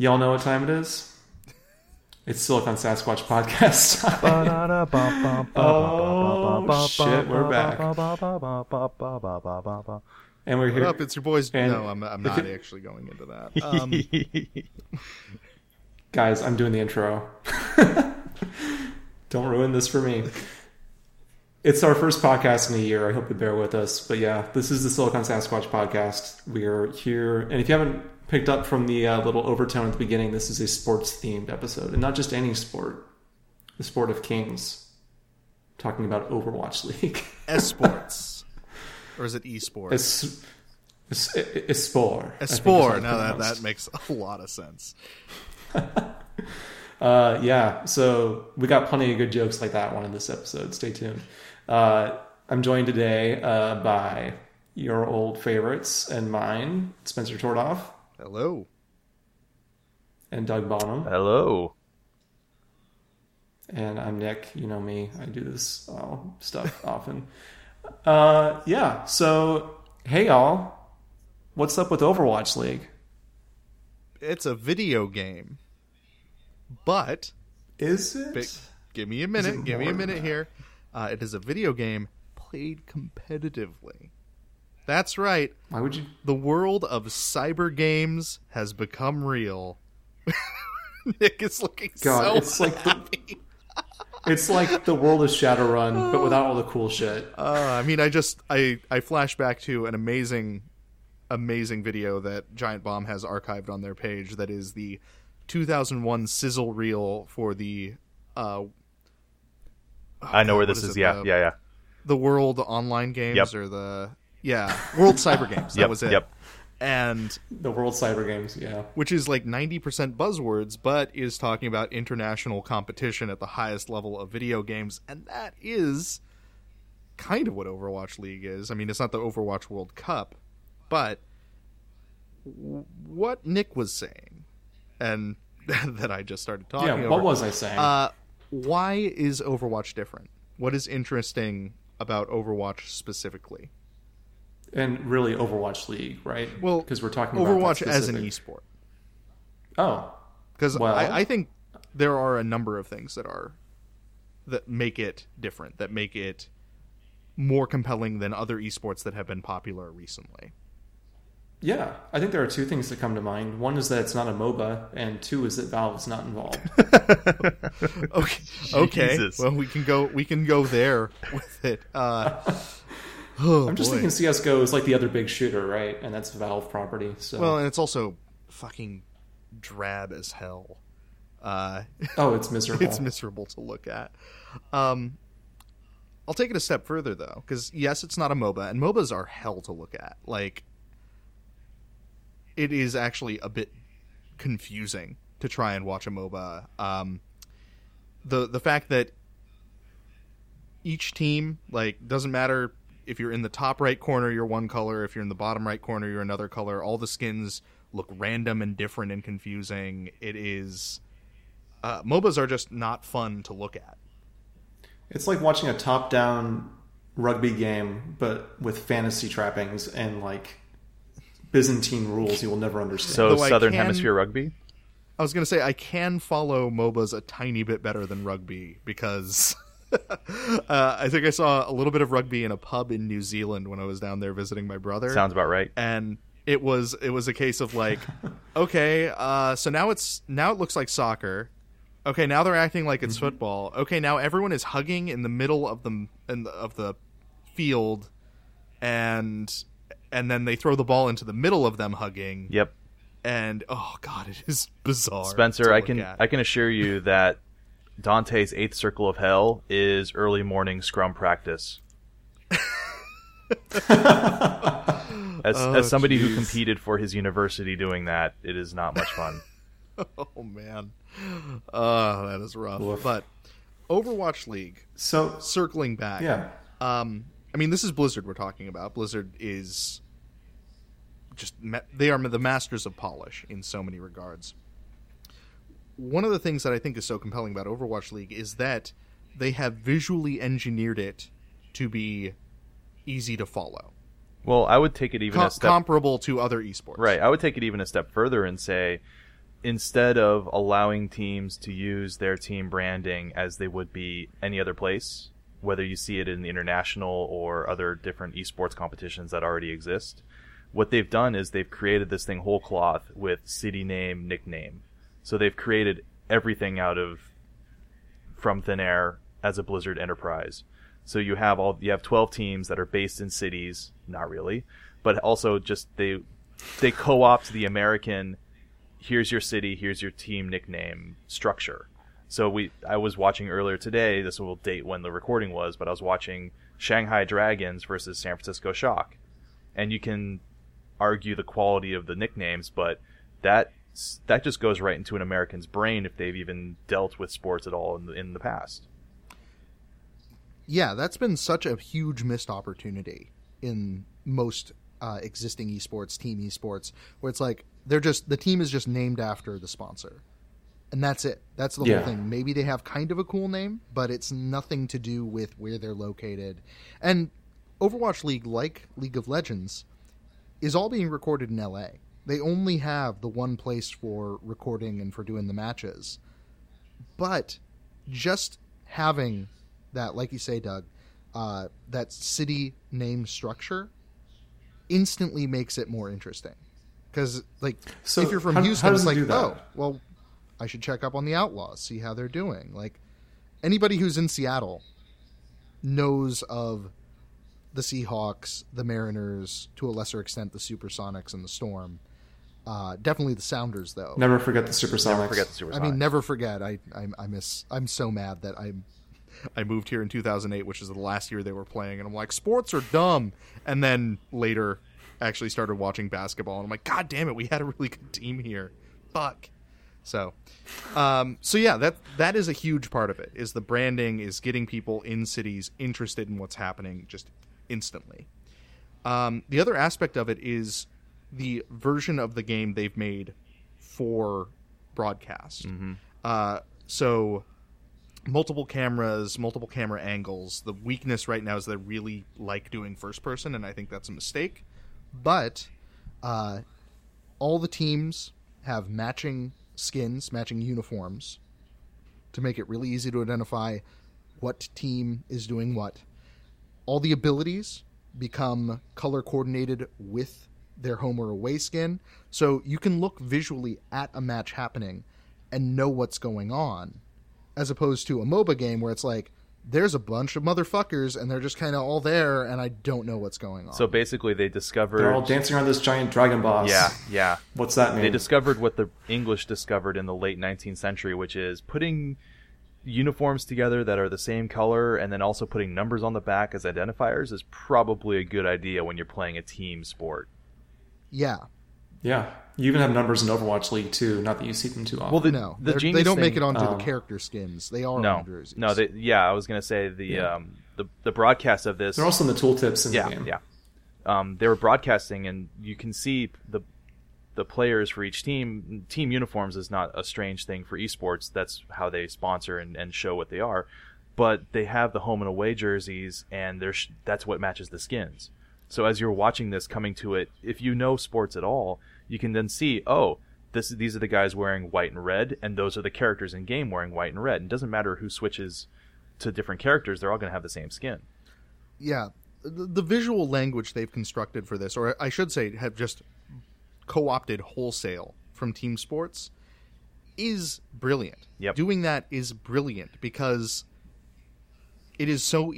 Y'all know what time it is? It's Silicon Sasquatch podcast. Oh, shit, we're back. And we're here. What up? It's your boys. And no, I'm not actually going into that. Guys, I'm doing the intro. Don't ruin this for me. It's our first podcast in a year. I hope you bear with us. But yeah, this is the Silicon Sasquatch podcast. We're here. And if you haven't picked up from the little overtone at the beginning, this is a sports-themed episode. And not just any sport. The sport of kings. I'm talking about Overwatch League. Esports. Or is it esports? Esport. Now that makes a lot of sense. Yeah, so we got plenty of good jokes like that one in this episode. Stay tuned. I'm joined today by your old favorites and mine, Spencer Tordoff. Hello. And Doug Bonham. Hello. And I'm Nick. You know me. I do this stuff often. Yeah, so hey, y'all. What's up with Overwatch League? It's a video game. But is it? Give me a minute here. It is a video game played competitively. That's right. Why would you? The world of cyber games has become real. Nick is looking so happy. It's like the world of Shadowrun, but without all the cool shit. I mean, I flash back to an amazing video that Giant Bomb has archived on their page. That is the 2001 Sizzle reel for the I know where this is. Yeah. The World Online Games, yep. Or the World Cyber Games. That was it. Yep. And the World Cyber Games, yeah, which is like 90% buzzwords, but is talking about international competition at the highest level of video games, and that is kind of what Overwatch League is. I mean, it's not the Overwatch World Cup, but what Nick was saying, and that I just started talking about. Yeah, what was I saying? Why is Overwatch different? What is interesting about Overwatch specifically? And really Overwatch League, right? Well, because we're talking about Overwatch as an esport. Oh. Because I think there are a number of things that make it different, that make it more compelling than other esports that have been popular recently. Yeah, I think there are two things that come to mind. One is that it's not a MOBA, and two is that Valve is not involved. Okay. Well, we can go there with it. I'm just thinking CSGO is like the other big shooter, right? And that's Valve property. So. Well, and it's also fucking drab as hell. It's miserable. It's miserable to look at. I'll take it a step further, though, because yes, it's not a MOBA, and MOBAs are hell to look at. Like, it is actually a bit confusing to try and watch a MOBA. The fact that each team, like, doesn't matter if you're in the top right corner, you're one color. If you're in the bottom right corner, you're another color. All the skins look random and different and confusing. It is... MOBAs are just not fun to look at. It's like watching a top-down rugby game, but with fantasy trappings and, like, Byzantine rules you will never understand. So Hemisphere rugby? I was going to say, I can follow MOBAs a tiny bit better than rugby because I think I saw a little bit of rugby in a pub in New Zealand when I was down there visiting my brother. Sounds about right. And it was a case of like, okay, so now it looks like soccer. Okay, now they're acting like it's football. Okay, now everyone is hugging in the middle of the field, and then they throw the ball into the middle of them hugging. Yep. And oh god, it is bizarre. Spencer, I can assure you that Dante's Eighth Circle of Hell is early morning scrum practice. As somebody who competed for his university doing that, it is not much fun. Oh man, that is rough. Oof. But Overwatch League. So circling back, yeah. I mean, this is Blizzard we're talking about. Blizzard is just they are the masters of polish in so many regards. One of the things that I think is so compelling about Overwatch League is that they have visually engineered it to be easy to follow. Well, I would take it even a step... comparable to other esports. Right. I would take it even a step further and say instead of allowing teams to use their team branding as they would be any other place, whether you see it in the international or other different esports competitions that already exist, what they've done is they've created this thing whole cloth with city name, nickname. So they've created everything out of from thin air as a Blizzard enterprise. So you have 12 teams that are based in cities, not really, but also just they co-opt the American here's your city, here's your team nickname structure. So I was watching earlier today, this will date when the recording was, but I was watching Shanghai Dragons versus San Francisco Shock. And you can argue the quality of the nicknames, but that just goes right into an American's brain if they've even dealt with sports at all in the past. Yeah, that's been such a huge missed opportunity in most existing esports, team esports, where it's like the team is just named after the sponsor. And that's it. That's the whole thing. Maybe they have kind of a cool name, but it's nothing to do with where they're located. And Overwatch League, like League of Legends, is all being recorded in LA. They only have the one place for recording and for doing the matches. But just having that, like you say, Doug, that city name structure instantly makes it more interesting. Because, so if you're from Houston, it's like, oh, well, I should check up on the Outlaws, see how they're doing. Like, anybody who's in Seattle knows of the Seahawks, the Mariners, to a lesser extent, the Supersonics and the Storm. Definitely the Sounders, though. Never forget the Supersonics. I mean, never forget. I'm so mad that I moved here in 2008, which is the last year they were playing, and I'm like, sports are dumb. And then later, actually started watching basketball, and I'm like, God damn it, we had a really good team here. Fuck. So yeah, that is a huge part of it. Is the branding is getting people in cities interested in what's happening just instantly. The other aspect of it is the version of the game they've made for broadcast. Mm-hmm. So multiple cameras, multiple camera angles. The weakness right now is they really like doing first person, and I think that's a mistake. But all the teams have matching skins, matching uniforms, to make it really easy to identify what team is doing what. All the abilities become color coordinated with their home or away skin, so you can look visually at a match happening and know what's going on, as opposed to a MOBA game where it's like, there's a bunch of motherfuckers and they're just kind of all there and I don't know what's going on. So basically they discovered... They're all dancing around this giant dragon boss. Yeah. What's that mean? They discovered what the English discovered in the late 19th century, which is putting uniforms together that are the same color and then also putting numbers on the back as identifiers is probably a good idea when you're playing a team sport. Yeah. Yeah. You even have numbers in Overwatch League, too. Not that you see them too often. Well, they don't make it onto the character skins. They are on jerseys. I was going to say the broadcast of this... They're also in the tooltips in the game. Yeah, they were broadcasting, and you can see the players for each team. Team uniforms is not a strange thing for esports. That's how they sponsor and show what they are. But they have the home and away jerseys, and that's what matches the skins. So as you're watching this, coming to it, if you know sports at all, you can then see, oh, these are the guys wearing white and red, and those are the characters in game wearing white and red. And it doesn't matter who switches to different characters, they're all going to have the same skin. Yeah. The visual language they've constructed for this, or I should say have just co-opted wholesale from team sports, is brilliant. Yep. Doing that is brilliant because it is so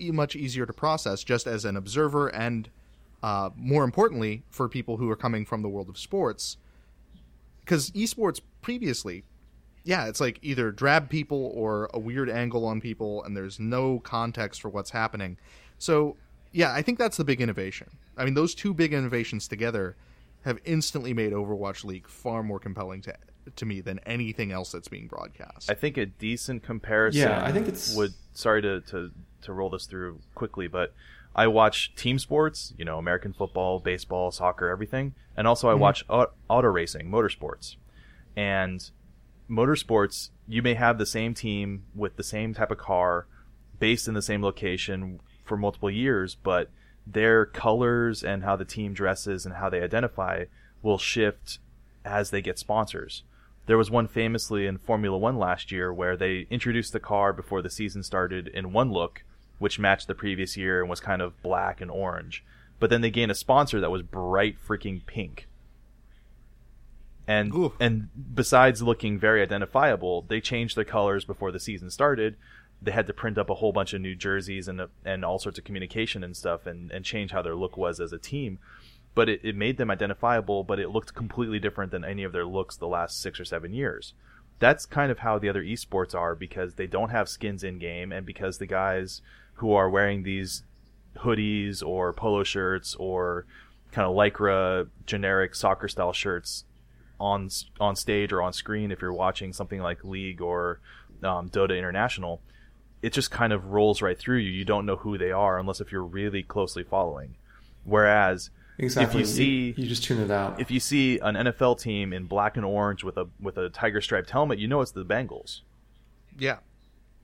much easier to process just as an observer and more importantly, for people who are coming from the world of sports, because esports previously, it's like either drab people or a weird angle on people, and there's no context for what's happening. So, I think that's the big innovation. I mean, those two big innovations together have instantly made Overwatch League far more compelling to me than anything else that's being broadcast. I think a decent comparison sorry to roll this through quickly, but I watch team sports, American football, baseball, soccer, everything. And also I watch auto racing, motorsports. And motorsports, you may have the same team with the same type of car based in the same location for multiple years, but their colors and how the team dresses and how they identify will shift as they get sponsors. There was one famously in Formula One last year where they introduced the car before the season started in one look, which matched the previous year and was kind of black and orange. But then they gained a sponsor that was bright freaking pink. And Ooh. And besides looking very identifiable, they changed their colors before the season started. They had to print up a whole bunch of new jerseys and all sorts of communication and stuff and change how their look was as a team. But it made them identifiable, but it looked completely different than any of their looks the last 6 or 7 years. That's kind of how the other esports are, because they don't have skins in-game, and because the guys who are wearing these hoodies or polo shirts or kind of lycra generic soccer-style shirts on stage or on screen, if you're watching something like League or Dota International, it just kind of rolls right through you. You don't know who they are unless if you're really closely following. Whereas... Exactly. If you see, you just tune it out. If you see an NFL team in black and orange with a tiger striped helmet, you know it's the Bengals. Yeah,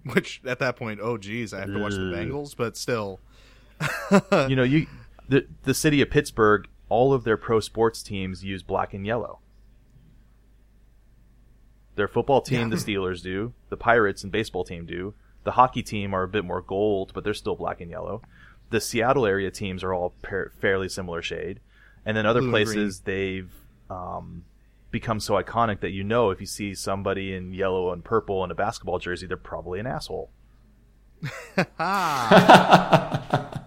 which at that point, oh geez, I have to watch the Bengals, but still, you know, the city of Pittsburgh, all of their pro sports teams use black and yellow. Their football team, the Steelers do. The Pirates and baseball team do. The hockey team are a bit more gold, but they're still black and yellow. The Seattle area teams are all fairly similar shade. And then other places, they've become so iconic that, you know, if you see somebody in yellow and purple in a basketball jersey, they're probably an asshole.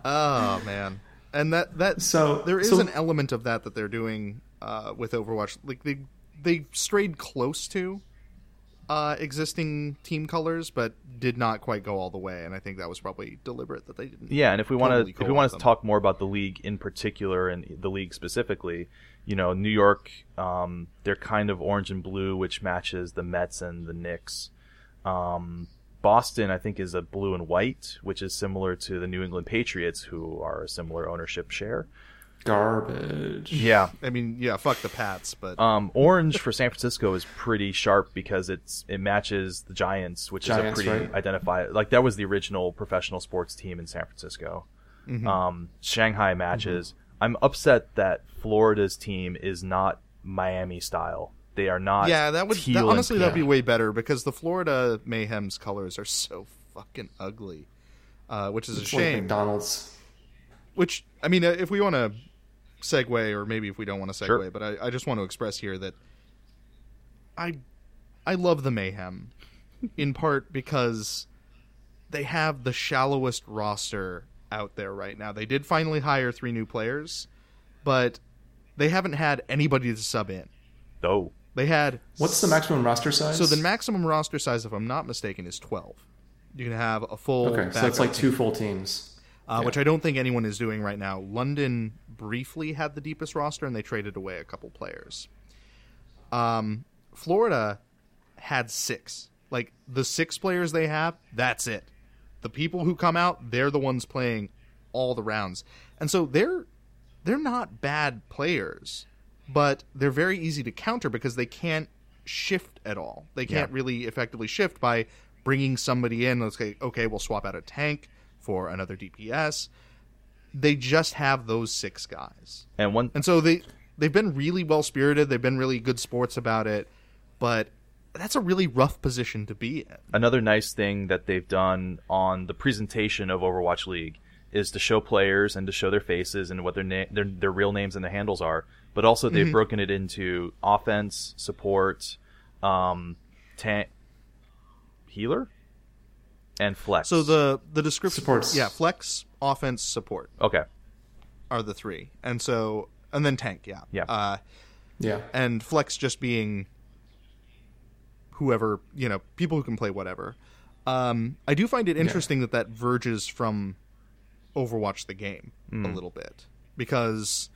Oh, man. And there is an element of that they're doing with Overwatch. Like they strayed close to existing team colors, but did not quite go all the way, and I think that was probably deliberate that they didn't. Yeah, and if we want to talk more about the league in particular and the league specifically, you know, New York, they're kind of orange and blue, which matches the Mets and the Knicks. Boston, I think, is a blue and white, which is similar to the New England Patriots, who are a similar ownership share. Garbage. Yeah, I mean, yeah, fuck the Pats, but orange for San Francisco is pretty sharp because it matches the Giants, which is a pretty identified. Like that was the original professional sports team in San Francisco. Mm-hmm. Shanghai matches. Mm-hmm. I'm upset that Florida's team is not Miami style. They are not. Yeah, that'd be way better because the Florida Mayhem's colors are so fucking ugly, which is a shame. Like McDonald's. Which, I mean, if we want to segue, or maybe if we don't want to segue, sure. But I just want to express here that I love the Mayhem in part because they have the shallowest roster out there right now. They did finally hire 3 new players, but they haven't had anybody to sub in. No. They had... What's the maximum roster size? So the maximum roster size, if I'm not mistaken, is 12. You can have a full... Okay, so it's like 2 full teams. Yeah. Which I don't think anyone is doing right now. London briefly had the deepest roster, and they traded away a couple players. Florida had 6. Like, the 6 players they have, that's it. The people who come out, they're the ones playing all the rounds. And so they're not bad players, but they're very easy to counter because they can't shift at all. They can't really effectively shift by bringing somebody in. Let's say, okay, we'll swap out a tank for another DPS. They just have those 6 guys. And so they've been really well-spirited. They've been really good sports about it. But that's a really rough position to be in. Another nice thing that they've done on the presentation of Overwatch League is to show players and to show their faces and what their real names and their handles are. But also they've broken it into offense, support, tank, healer? And flex. So the description supports. Yeah, flex, offense, support. Okay. Are the 3. And then tank, yeah. Yeah. And flex just being whoever, you know, people who can play whatever. I do find it interesting that verges from Overwatch the game a little bit, because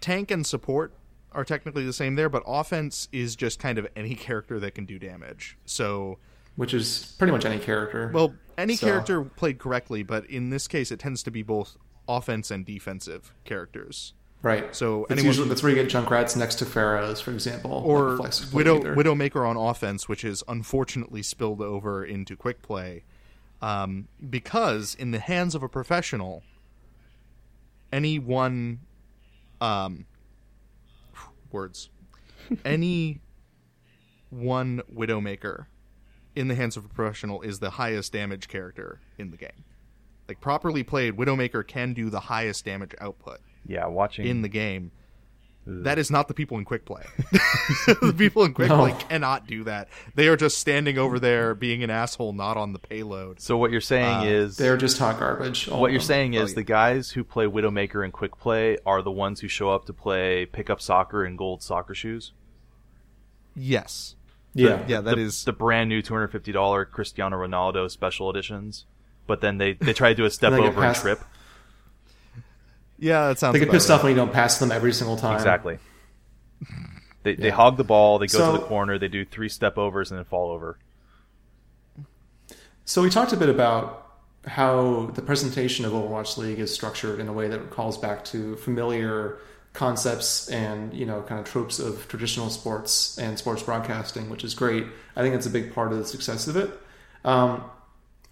tank and support are technically the same there, but offense is just kind of any character that can do damage. So which is pretty much any character. Well, any character played correctly, but in this case, it tends to be both offense and defensive characters. Right. So that's where you get Junkrat's next to Pharaohs, for example. Or Widowmaker on offense, which is unfortunately spilled over into quick play. Because in the hands of a professional, one Widowmaker in the hands of a professional is the highest damage character in the game. Like, properly played, Widowmaker can do the highest damage output. Yeah, watching in the game. That is not the people in quick play. The people in quick play cannot do that. They are just standing over there being an asshole, not on the payload. So what you're saying is they're just hot garbage. What you're saying is the guys who play Widowmaker in quick play are the ones who show up to play pickup soccer in gold soccer shoes. Yes. Yeah. Yeah. That is the brand new $250 Cristiano Ronaldo special editions. But then they try to do a step over and trip. Yeah, that sounds. They get pissed off when you don't pass them every single time. Exactly. They hog the ball. They go to the corner. They do three step overs and then fall over. So we talked a bit about how the presentation of Overwatch League is structured in a way that calls back to familiar concepts and, you know, kind of tropes of traditional sports and sports broadcasting, which is great. I think that's a big part of the success of it.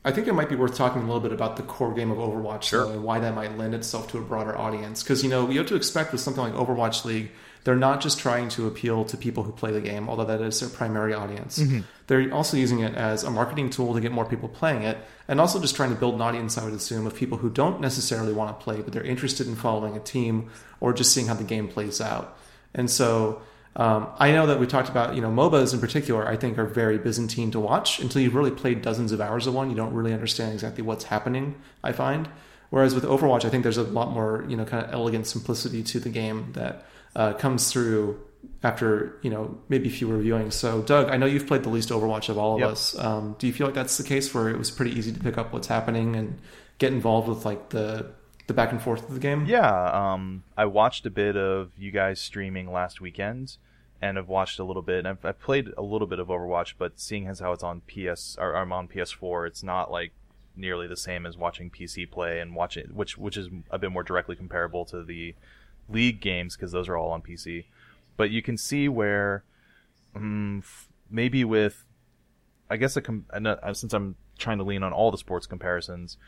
I think it might be worth talking a little bit about the core game of Overwatch though, and why that might lend itself to a broader audience. Because, you know, we have to expect with something like Overwatch League, they're not just trying to appeal to people who play the game, although that is their primary audience. Mm-hmm. They're also using it as a marketing tool to get more people playing it, and also just trying to build an audience, I would assume, of people who don't necessarily want to play, but they're interested in following a team or just seeing how the game plays out. And so... I know that we talked about, you know, MOBAs in particular, I think are very Byzantine to watch. Until you've really played dozens of hours of one, you don't really understand exactly what's happening, I find. Whereas with Overwatch, I think there's a lot more, you know, kind of elegant simplicity to the game that comes through after, you know, maybe fewer viewings. So, Doug, I know you've played the least Overwatch of all of us. Do you feel like that's the case where it was pretty easy to pick up what's happening and get involved with, like, the back and forth of the game? Yeah. I watched a bit of you guys streaming last weekend. And I've watched a little bit, and I've played a little bit of Overwatch, but seeing as how it's on PS, or I'm on PS4, it's not like nearly the same as watching PC play and watching, which is a bit more directly comparable to the League games because those are all on PC. But you can see where maybe with, I guess, since I'm trying to lean on all the sports comparisons,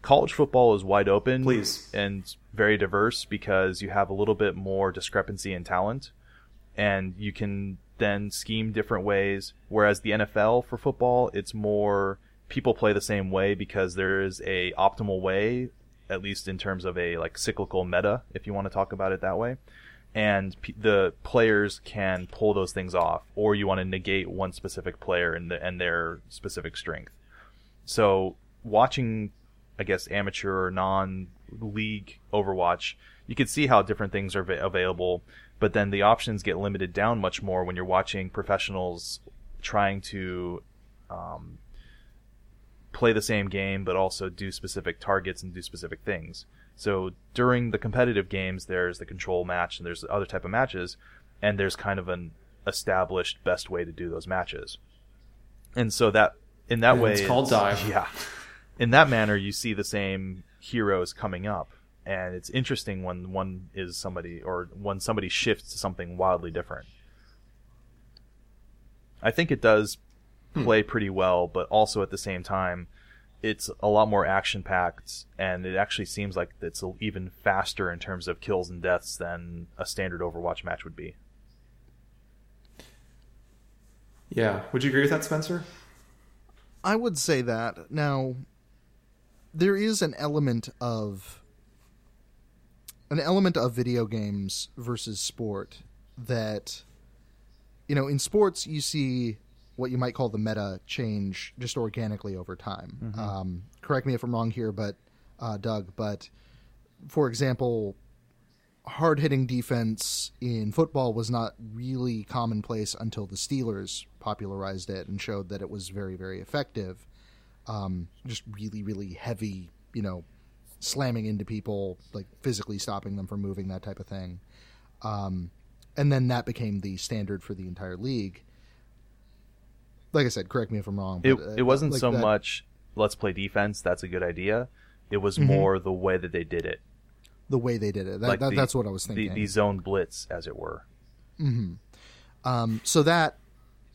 college football is wide open and very diverse because you have a little bit more discrepancy in talent. And you can then scheme different ways, whereas the NFL for football, it's more people play the same way because there is a optimal way, at least in terms of a like cyclical meta, if you want to talk about it that way. And the players can pull those things off, or you want to negate one specific player and their specific strength. So watching, I guess, amateur or non-league Overwatch, you can see how different things are available. But then the options get limited down much more when you're watching professionals trying to play the same game, but also do specific targets and do specific things. So during the competitive games, there's the control match and there's other type of matches, and there's kind of an established best way to do those matches. And so that in that way, it's called dive. Yeah, in that manner, you see the same heroes coming up. And it's interesting when one is somebody, or when somebody shifts to something wildly different. I think it does play pretty well, but also at the same time, it's a lot more action-packed, and it actually seems like it's even faster in terms of kills and deaths than a standard Overwatch match would be. Yeah. Would you agree with that, Spencer? I would say that. Now, there is an element of video games versus sport that, you know, in sports you see what you might call the meta change just organically over time. Mm-hmm. Correct me if I'm wrong here, but Doug, but for example, hard-hitting defense in football was not really commonplace until the Steelers popularized it and showed that it was very, very effective. Just really, really heavy, you know, slamming into people, like physically stopping them from moving, that type of thing. And then that became the standard for the entire league. Like I said, correct me if I'm wrong. But it wasn't like so that... much, let's play defense, that's a good idea. It was more the way that they did it. The way they did it. Like that's what I was thinking. The zone blitz, as it were. Mm-hmm. So that,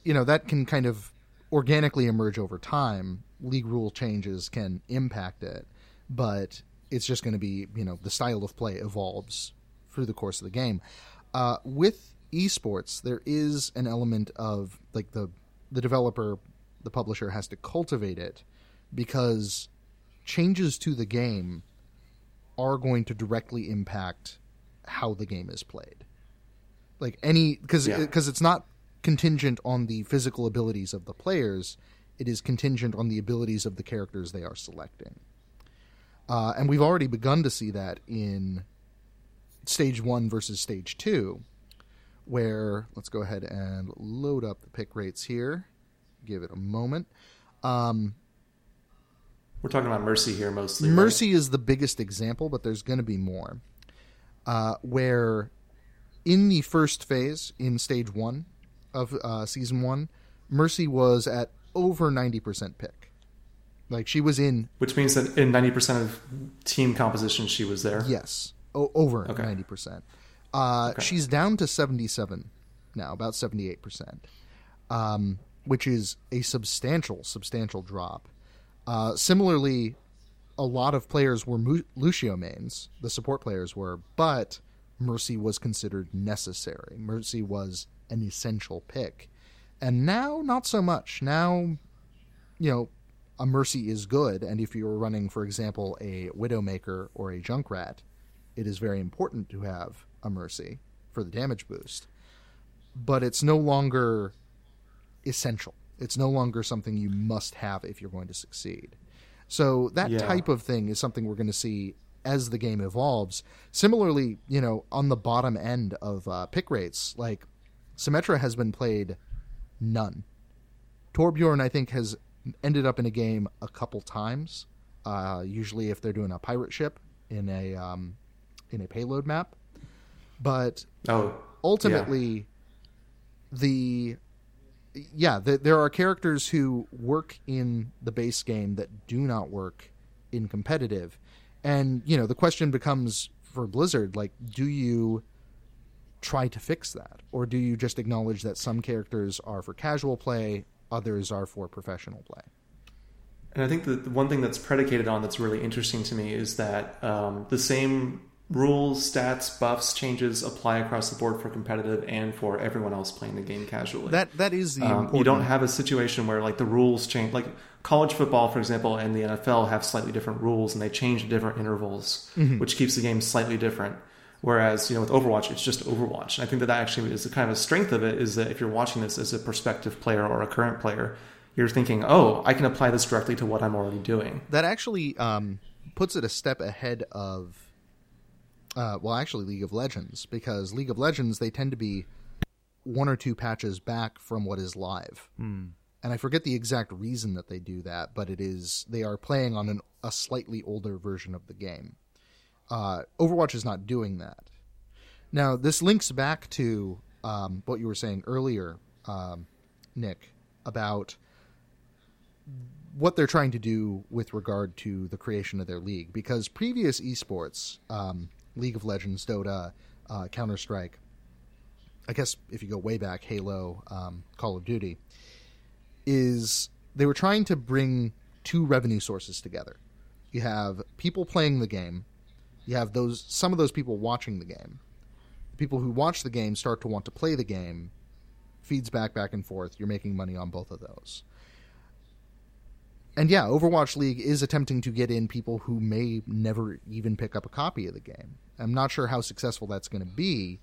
you know, that can kind of organically emerge over time. League rule changes can impact it. But it's just going to be, you know, the style of play evolves through the course of the game. With esports, there is an element of like the developer, the publisher has to cultivate it, because changes to the game are going to directly impact how the game is played. Like any, because it's not contingent on the physical abilities of the players, it is contingent on the abilities of the characters they are selecting. And we've already begun to see that in Stage 1 versus Stage 2, where, let's go ahead and load up the pick rates here. Give it a moment. We're talking about Mercy here mostly. Mercy is the biggest example, but there's going to be more. Where in the first phase, in Stage 1 of Season 1, Mercy was at over 90% pick. Like, she was in... Which means that in 90% of team composition, she was there? Yes. Over 90%. She's down to 77 now, about 78%, which is a substantial drop. Similarly, a lot of players were Lucio mains, the support players were, but Mercy was considered necessary. Mercy was an essential pick. And now, not so much. Now, you know, a Mercy is good, and if you're running, for example, a Widowmaker or a Junkrat, it is very important to have a Mercy for the damage boost. But it's no longer essential. It's no longer something you must have if you're going to succeed. So that type of thing is something we're going to see as the game evolves. Similarly, you know, on the bottom end of pick rates, like Symmetra has been played none. Torbjorn, I think, has ended up in a game a couple times, usually if they're doing a pirate ship in a payload map. But ultimately, there are characters who work in the base game that do not work in competitive. And, you know, the question becomes for Blizzard, like, do you try to fix that? Or do you just acknowledge that some characters are for casual play, others are for professional play? And I think that the one thing that's predicated on that's really interesting to me is that the same rules, stats, buffs, changes apply across the board for competitive and for everyone else playing the game casually. That is the important... You don't have a situation where, like, the rules change. Like, college football, for example, and the NFL have slightly different rules, and they change at different intervals, which keeps the game slightly different. Whereas, you know, with Overwatch, it's just Overwatch. And I think that actually is the kind of a strength of it, is that if you're watching this as a prospective player or a current player, you're thinking, oh, I can apply this directly to what I'm already doing. That actually puts it a step ahead of... League of Legends, because League of Legends, they tend to be one or two patches back from what is live. And I forget the exact reason that they do that, but it is they are playing on a slightly older version of the game. Overwatch is not doing that. Now, this links back to what you were saying earlier, Nick, about what they're trying to do with regard to the creation of their league, because previous esports... League of Legends, Dota, Counter-Strike, I guess if you go way back, Halo, Call of Duty, is they were trying to bring two revenue sources together. You have people playing the game, you have some of those people watching the game. The people who watch the game start to want to play the game, feeds back and forth, you're making money on both of those. And yeah, Overwatch League is attempting to get in people who may never even pick up a copy of the game. I'm not sure how successful that's going to be,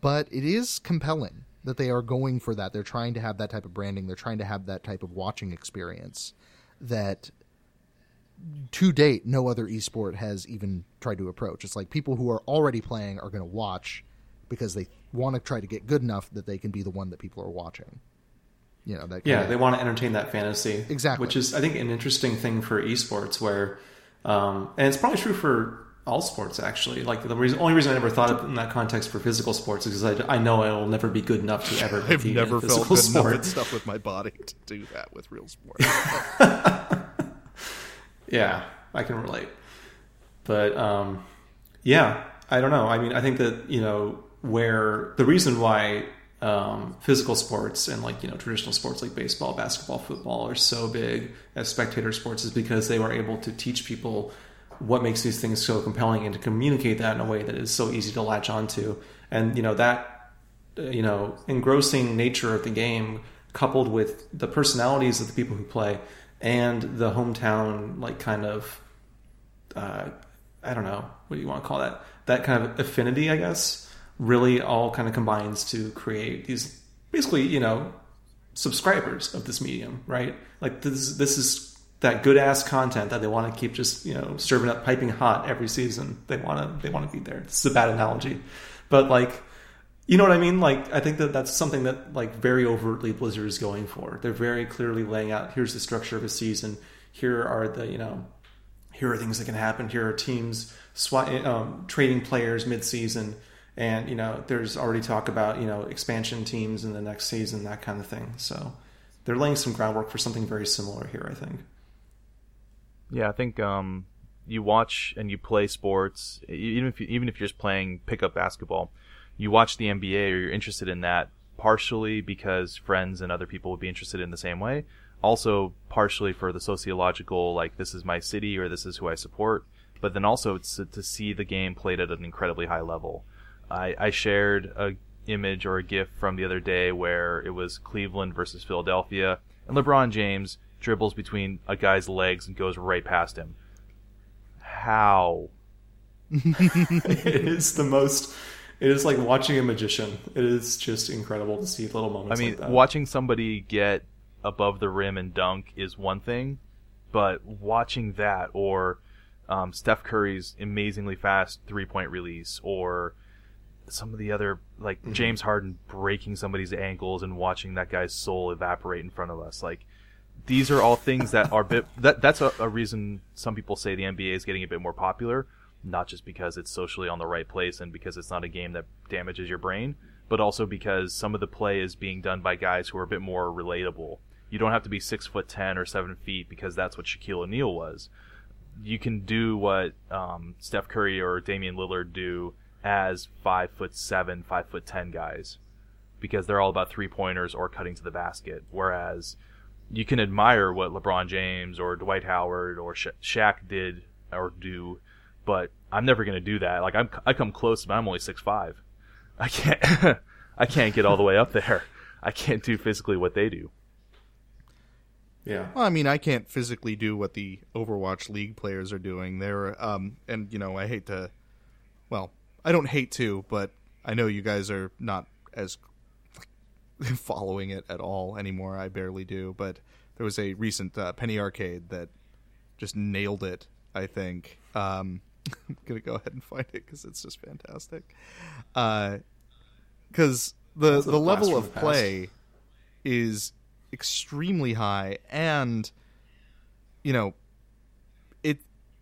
but it is compelling that they are going for that. They're trying to have that type of branding. They're trying to have that type of watching experience that, to date, no other esport has even tried to approach. It's like people who are already playing are going to watch because they want to try to get good enough that they can be the one that people are watching. You know, they want to entertain that fantasy. Exactly. Which is, I think, an interesting thing for esports where, and it's probably true for all sports, actually. Like, the only reason I never thought of it in that context for physical sports is because I know it'll never be good enough to ever I've never felt good enough at stuff with my body to do that with real sports. Yeah, I can relate. But, I don't know. I mean, I think that, you know, where the reason why... physical sports and, like, you know, traditional sports like baseball, basketball, football are so big as spectator sports is because they were able to teach people what makes these things so compelling and to communicate that in a way that is so easy to latch onto. And, you know, that you know, engrossing nature of the game, coupled with the personalities of the people who play and the hometown, like, kind of, I don't know, what do you want to call that? That kind of affinity, I guess, really all kind of combines to create these, basically, you know, subscribers of this medium, right? Like, this is that good-ass content that they want to keep just, you know, serving up piping hot every season. They want to be there. This is a bad analogy. But, like, you know what I mean? Like, I think that that's something that, like, very overtly Blizzard is going for. They're very clearly laying out, here's the structure of a season. Here are the, you know, here are things that can happen. Here are teams trading players mid-season. And, you know, there's already talk about, you know, expansion teams in the next season, that kind of thing. So they're laying some groundwork for something very similar here, I think. Yeah, I think you watch and you play sports, even if you're just playing pickup basketball. You watch the NBA or you're interested in that partially because friends and other people would be interested in the same way. Also partially for the sociological, like, this is my city or this is who I support. But then also it's to see the game played at an incredibly high level. I shared a image or a GIF from the other day where it was Cleveland versus Philadelphia, and LeBron James dribbles between a guy's legs and goes right past him. How? It is the most... It is like watching a magician. It is just incredible to see little moments. I mean, like that. Watching somebody get above the rim and dunk is one thing, but watching that, or Steph Curry's amazingly fast three-point release, or some of the other, like, mm-hmm. James Harden breaking somebody's ankles and watching that guy's soul evaporate in front of us, like, these are all things that are that's a reason some people say the NBA is getting a bit more popular. Not just because it's socially on the right place and because it's not a game that damages your brain, but also because some of the play is being done by guys who are a bit more relatable. You don't have to be 6'10" or 7 feet because that's what Shaquille O'Neal was. You can do what Steph Curry or Damian Lillard do as 5'7", 5'10" guys, because they're all about 3-pointers or cutting to the basket. Whereas you can admire what LeBron James or Dwight Howard or Shaq did or do. But I'm never going to do that. Like, I come close, but I'm only 6'5". I can't. I can't get all the way up there. I can't do physically what they do. Yeah. Well, I mean, I can't physically do what the Overwatch League players are doing. They're and you know, I hate to. Well, I don't hate to, but I know you guys are not as following it at all anymore. I barely do. But there was a recent Penny Arcade that just nailed it, I think. I'm going to go ahead and find it because it's just fantastic. Because the level of play is extremely high, and, you know,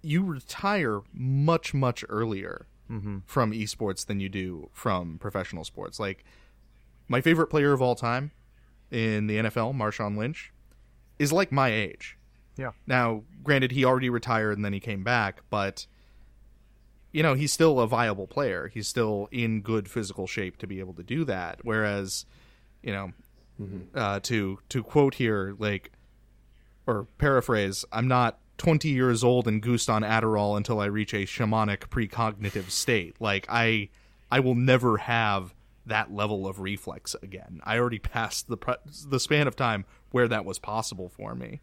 you retire much, much earlier mm-hmm. from esports than you do from professional sports. Like, my favorite player of all time in the NFL, Marshawn Lynch, is like my age. Yeah. Now, granted, he already retired and then he came back, but, you know, he's still a viable player. He's still in good physical shape to be able to do that. Whereas, you know, mm-hmm. To quote here, like, or paraphrase, I'm not 20 years old and goosed on Adderall until I reach a shamanic precognitive state. Like, I will never have that level of reflex again. I already passed the span of time where that was possible for me.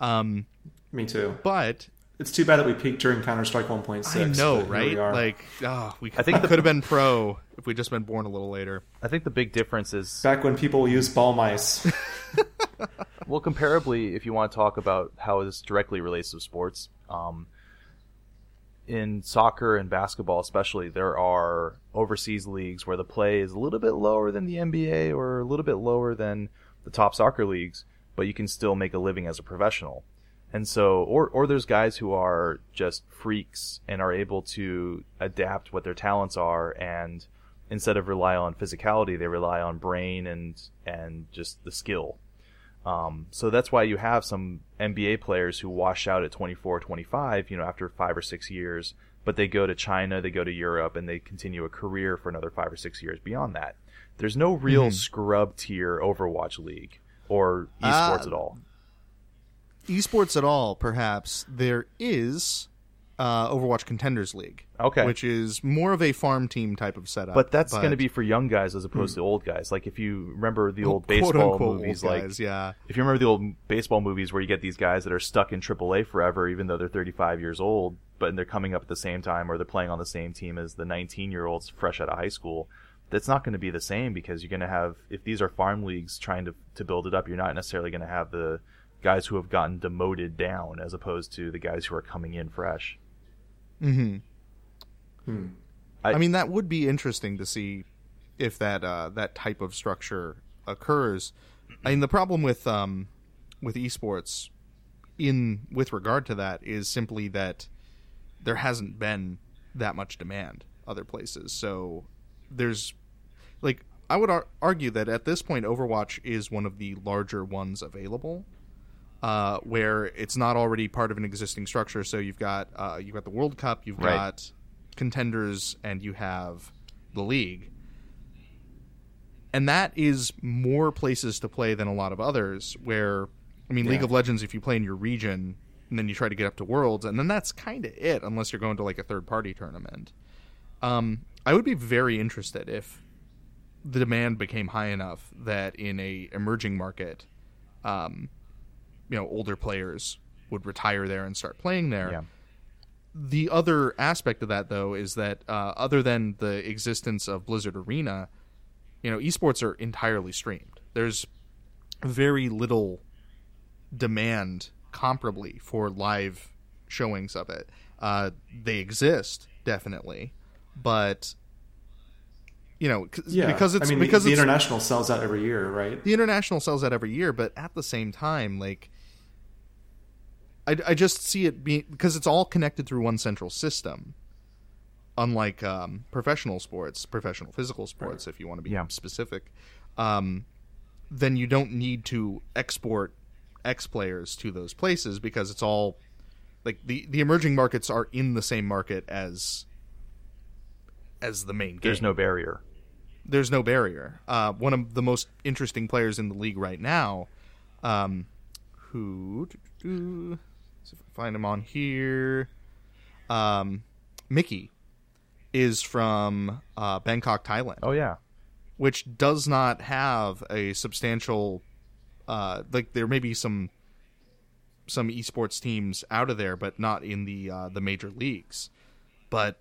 Me too. But it's too bad that we peaked during Counter-Strike 1.6. I know, right? Like, I think could have been pro if we'd just been born a little later. I think the big difference is back when people used ball mice. Well, comparably, if you want to talk about how this directly relates to sports, in soccer and basketball especially, there are overseas leagues where the play is a little bit lower than the NBA or a little bit lower than the top soccer leagues, but you can still make a living as a professional. And so, or there's guys who are just freaks and are able to adapt what their talents are, and instead of rely on physicality, they rely on brain and just the skill. So that's why you have some NBA players who wash out at 24, 25, you know, after 5 or 6 years, but they go to China, they go to Europe, and they continue a career for another 5 or 6 years beyond that. There's no real scrub tier Overwatch League or esports at all. Esports at all, perhaps. There is Overwatch Contenders League, okay, which is more of a farm team type of setup. But that's going to be for young guys as opposed to old guys. Like if you remember the old baseball movies, if you remember the old baseball movies where you get these guys that are stuck in AAA forever, even though they're 35 years old, but they're coming up at the same time or they're playing on the same team as the 19-year-olds fresh out of high school. That's not going to be the same because you're going to have, if these are farm leagues trying to build it up, you're not necessarily going to have the guys who have gotten demoted down as opposed to the guys who are coming in fresh. I mean, that would be interesting to see if that that type of structure occurs. I mean, the problem with esports with regard to that is simply that there hasn't been that much demand other places. So there's I would argue that at this point, Overwatch is one of the larger ones available. Where it's not already part of an existing structure, so you've got the World Cup, you've got Contenders, and you have the League, and that is more places to play than a lot of others. Where League of Legends, if you play in your region, and then you try to get up to Worlds, and then that's kind of it, unless you're going to like a third party tournament. I would be very interested if the demand became high enough that in a emerging market, older players would retire there and start playing there. Yeah. The other aspect of that, though, is that other than the existence of Blizzard Arena, esports are entirely streamed. There's very little demand comparably for live showings of it. They exist, definitely, but... because the international sells out every year, right? The international sells out every year, but at the same time, I just see it being because it's all connected through one central system. Unlike professional physical sports, if you want to be specific, then you don't need to export X players to those places because it's all the emerging markets are in the same market as the main game. There's no barrier. One of the most interesting players in the league right now, if I find him on here, Mickey, is from Bangkok, Thailand. Oh, yeah. Which does not have a substantial... there may be some esports teams out of there, but not in the major leagues. But...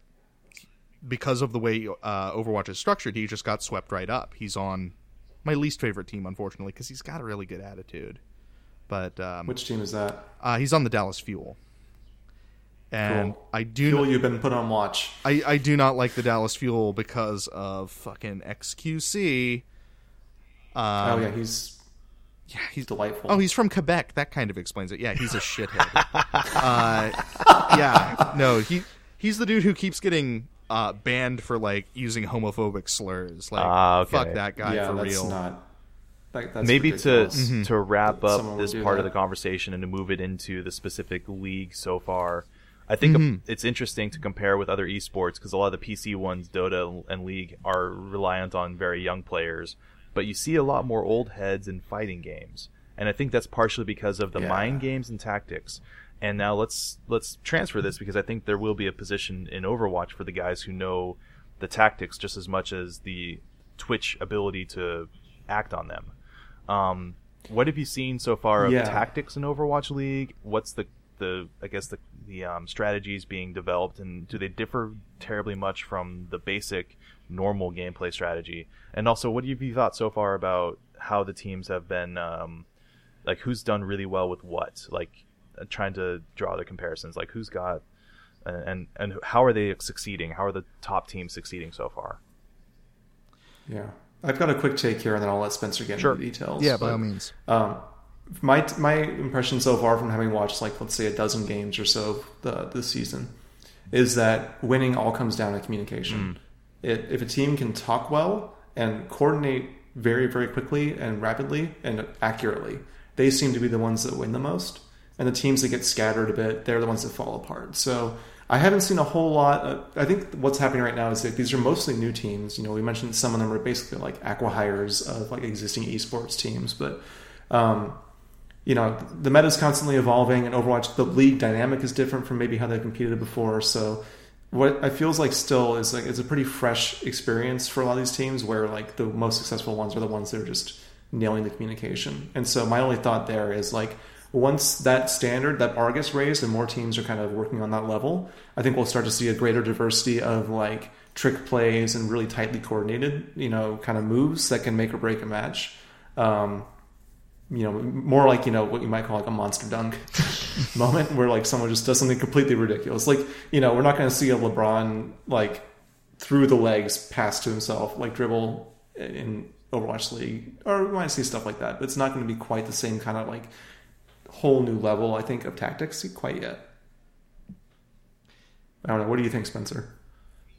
because of the way Overwatch is structured, he just got swept right up. He's on my least favorite team, unfortunately, because he's got a really good attitude. But which team is that? He's on the Dallas Fuel. And cool. You've been put on watch. I do not like the Dallas Fuel because of fucking XQC. He's delightful. Oh, he's from Quebec. That kind of explains it. Yeah, he's a shithead. He's the dude who keeps getting... banned for using homophobic slurs. Fuck that guy for real. That's maybe ridiculous. To wrap up this part of the conversation and to move it into the specific league so far, I think it's interesting to compare with other esports because a lot of the PC ones, Dota and League, are reliant on very young players. But you see a lot more old heads in fighting games, and I think that's partially because of the mind games and tactics. And now let's transfer this because I think there will be a position in Overwatch for the guys who know the tactics just as much as the Twitch ability to act on them. What have you seen so far of tactics in Overwatch League? What's the strategies being developed, and do they differ terribly much from the basic normal gameplay strategy? And also, what have you thought so far about how the teams have been who's done really well with what? Trying to draw the comparisons, who's got and how are they succeeding? How are the top teams succeeding so far? Yeah, I've got a quick take here, and then I'll let Spencer get into the details. Yeah, by all means. My impression so far from having watched let's say a dozen games or so this season is that winning all comes down to communication. If a team can talk well and coordinate very, very quickly and rapidly and accurately, they seem to be the ones that win the most. And the teams that get scattered a bit, they're the ones that fall apart. So I haven't seen a whole lot. I think what's happening right now is that these are mostly new teams. We mentioned some of them are basically acqui-hires of existing esports teams. But you know, the meta's constantly evolving, and Overwatch, the league dynamic is different from maybe how they competed before. So what it feels like still is like it's a pretty fresh experience for a lot of these teams, where like the most successful ones are the ones that are just nailing the communication. And so my only thought there is like, once that standard, that bar gets raised and more teams are kind of working on that level, I think we'll start to see a greater diversity of like trick plays and really tightly coordinated, you know, kind of moves that can make or break a match. You know, more like, you know, what you might call like a monster dunk moment, where like someone just does something completely ridiculous. Like, you know, we're not going to see a LeBron like through the legs pass to himself, like dribble in Overwatch League, or we might see stuff like that, but it's not going to be quite the same kind of like whole new level, I think, of tactics quite yet. I don't know. What do you think, Spencer?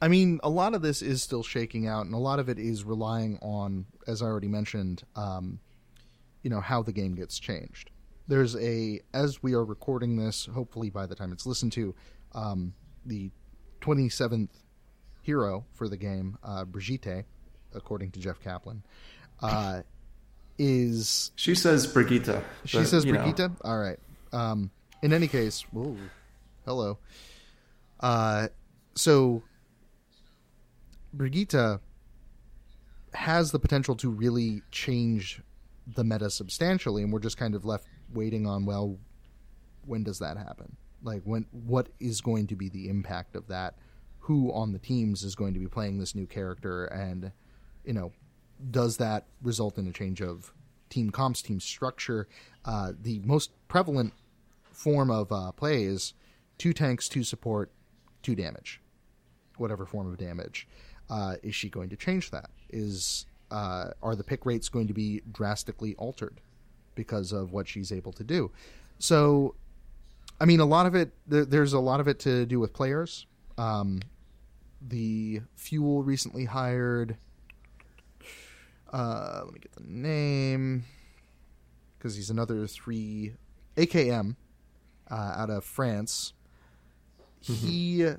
I mean, a lot of this is still shaking out, and a lot of it is relying on, as I already mentioned, you know, how the game gets changed. There's a, as we are recording this, hopefully by the time it's listened to, the 27th hero for the game, Brigitte, according to Jeff Kaplan, is... She says Brigitte. But, she says Brigitte? Know. All right. In any case, whoa, hello. So Brigitte has the potential to really change the meta substantially, and we're just kind of left waiting on, well, when does that happen? Like, when, what is going to be the impact of that? Who on the teams is going to be playing this new character? And, you know, does that result in a change of team comps, team structure? The most prevalent form of play is 2 tanks, 2 support, 2 damage, whatever form of damage. Is she going to change that? Are the pick rates going to be drastically altered because of what she's able to do? So, I mean, a lot of it, there's a lot of it to do with players. The Fuel recently hired, let me get the name, because he's another 3, AKM, out of France. Mm-hmm. He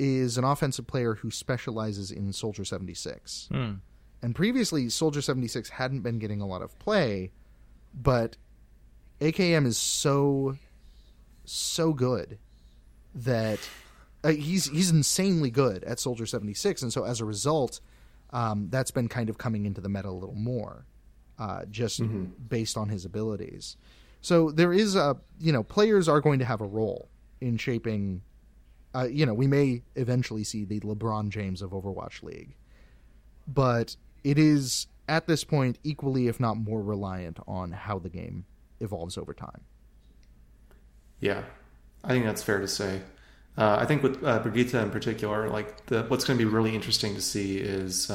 is an offensive player who specializes in Soldier 76. Mm. And previously, Soldier 76 hadn't been getting a lot of play, but AKM is so good that he's insanely good at Soldier 76. And so as a result, that's been kind of coming into the meta a little more, just mm-hmm. based on his abilities. So there is a, you know, players are going to have a role in shaping, you know, we may eventually see the LeBron James of Overwatch League. But it is, at this point, equally, if not more, reliant on how the game evolves over time. Yeah, I think that's fair to say. I think with Brigitte in particular, like what's going to be really interesting to see is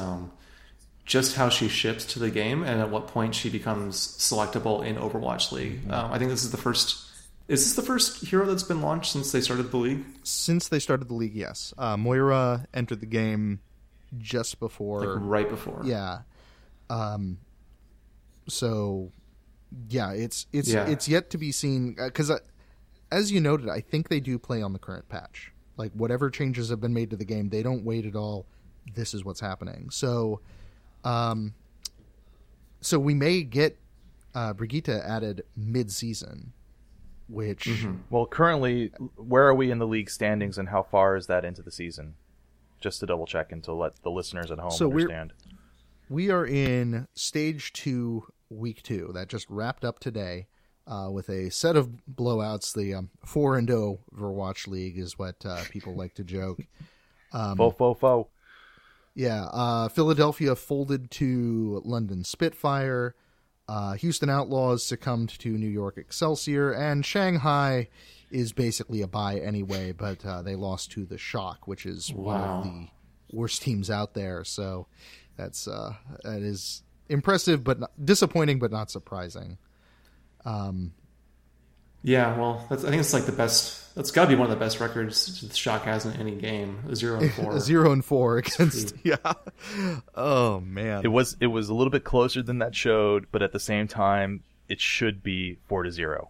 just how she ships to the game and at what point she becomes selectable in Overwatch League. Mm-hmm. I think this is the first... Is this the first hero that's been launched since they started the league? Since they started the league, yes. Moira entered the game... just before, like right before, yeah. So, yeah, it's yet to be seen, because as you noted, I think they do play on the current patch. Like whatever changes have been made to the game, they don't wait at all. This is what's happening. So, so we may get Brigitte added mid-season. Which, mm-hmm. well, currently, where are we in the league standings, and how far is that into the season? Just to double check and to let the listeners at home understand. We are in stage 2, week 2. That just wrapped up today with a set of blowouts. The 4-0 Overwatch League is what people like to joke. Fo. Yeah. Philadelphia folded to London Spitfire. Houston Outlaws succumbed to New York Excelsior. And Shanghai is basically a bye anyway, but they lost to the Shock, which is one of the worst teams out there. So that is impressive, but disappointing, but not surprising. Yeah, well, I think it's like the best. That's got to be one of the best records the Shock has in any game. 0-4 0-4 against. Yeah. Oh man, it was a little bit closer than that showed, but at the same time, it should be 4-0.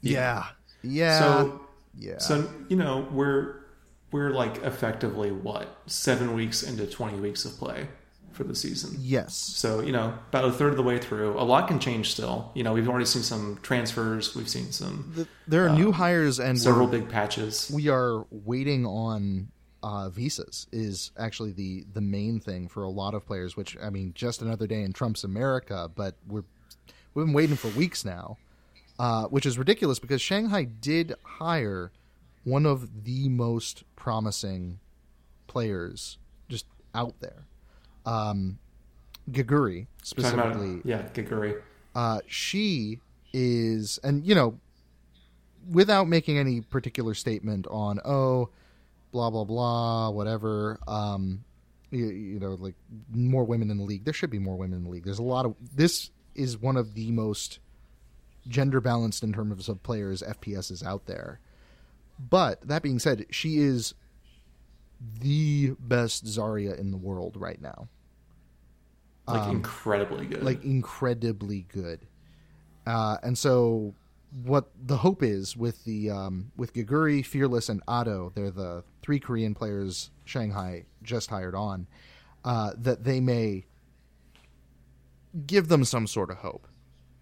Yeah. So, you know, we're like effectively what, 7 weeks into 20 weeks of play for the season. Yes. So, you know, about a third of the way through. A lot can change still. You know, we've already seen some transfers. We've seen some... There are new hires and... Several big patches. We are waiting on visas is actually the main thing for a lot of players, which, I mean, just another day in Trump's America, but we've been waiting for weeks now, which is ridiculous because Shanghai did hire one of the most promising players just out there. Geguri specifically. Geguri. She is, and you know, without making any particular statement on blah blah blah whatever, you know, like more women in the league. There should be more women in the league. There's a lot of, this is one of the most gender balanced in terms of players FPSs out there. But that being said, she is the best Zarya in the world right now. Like incredibly good. And so what the hope is with the with Geguri, Fearless, and Ado, they're the three Korean players Shanghai just hired on, that they may give them some sort of hope.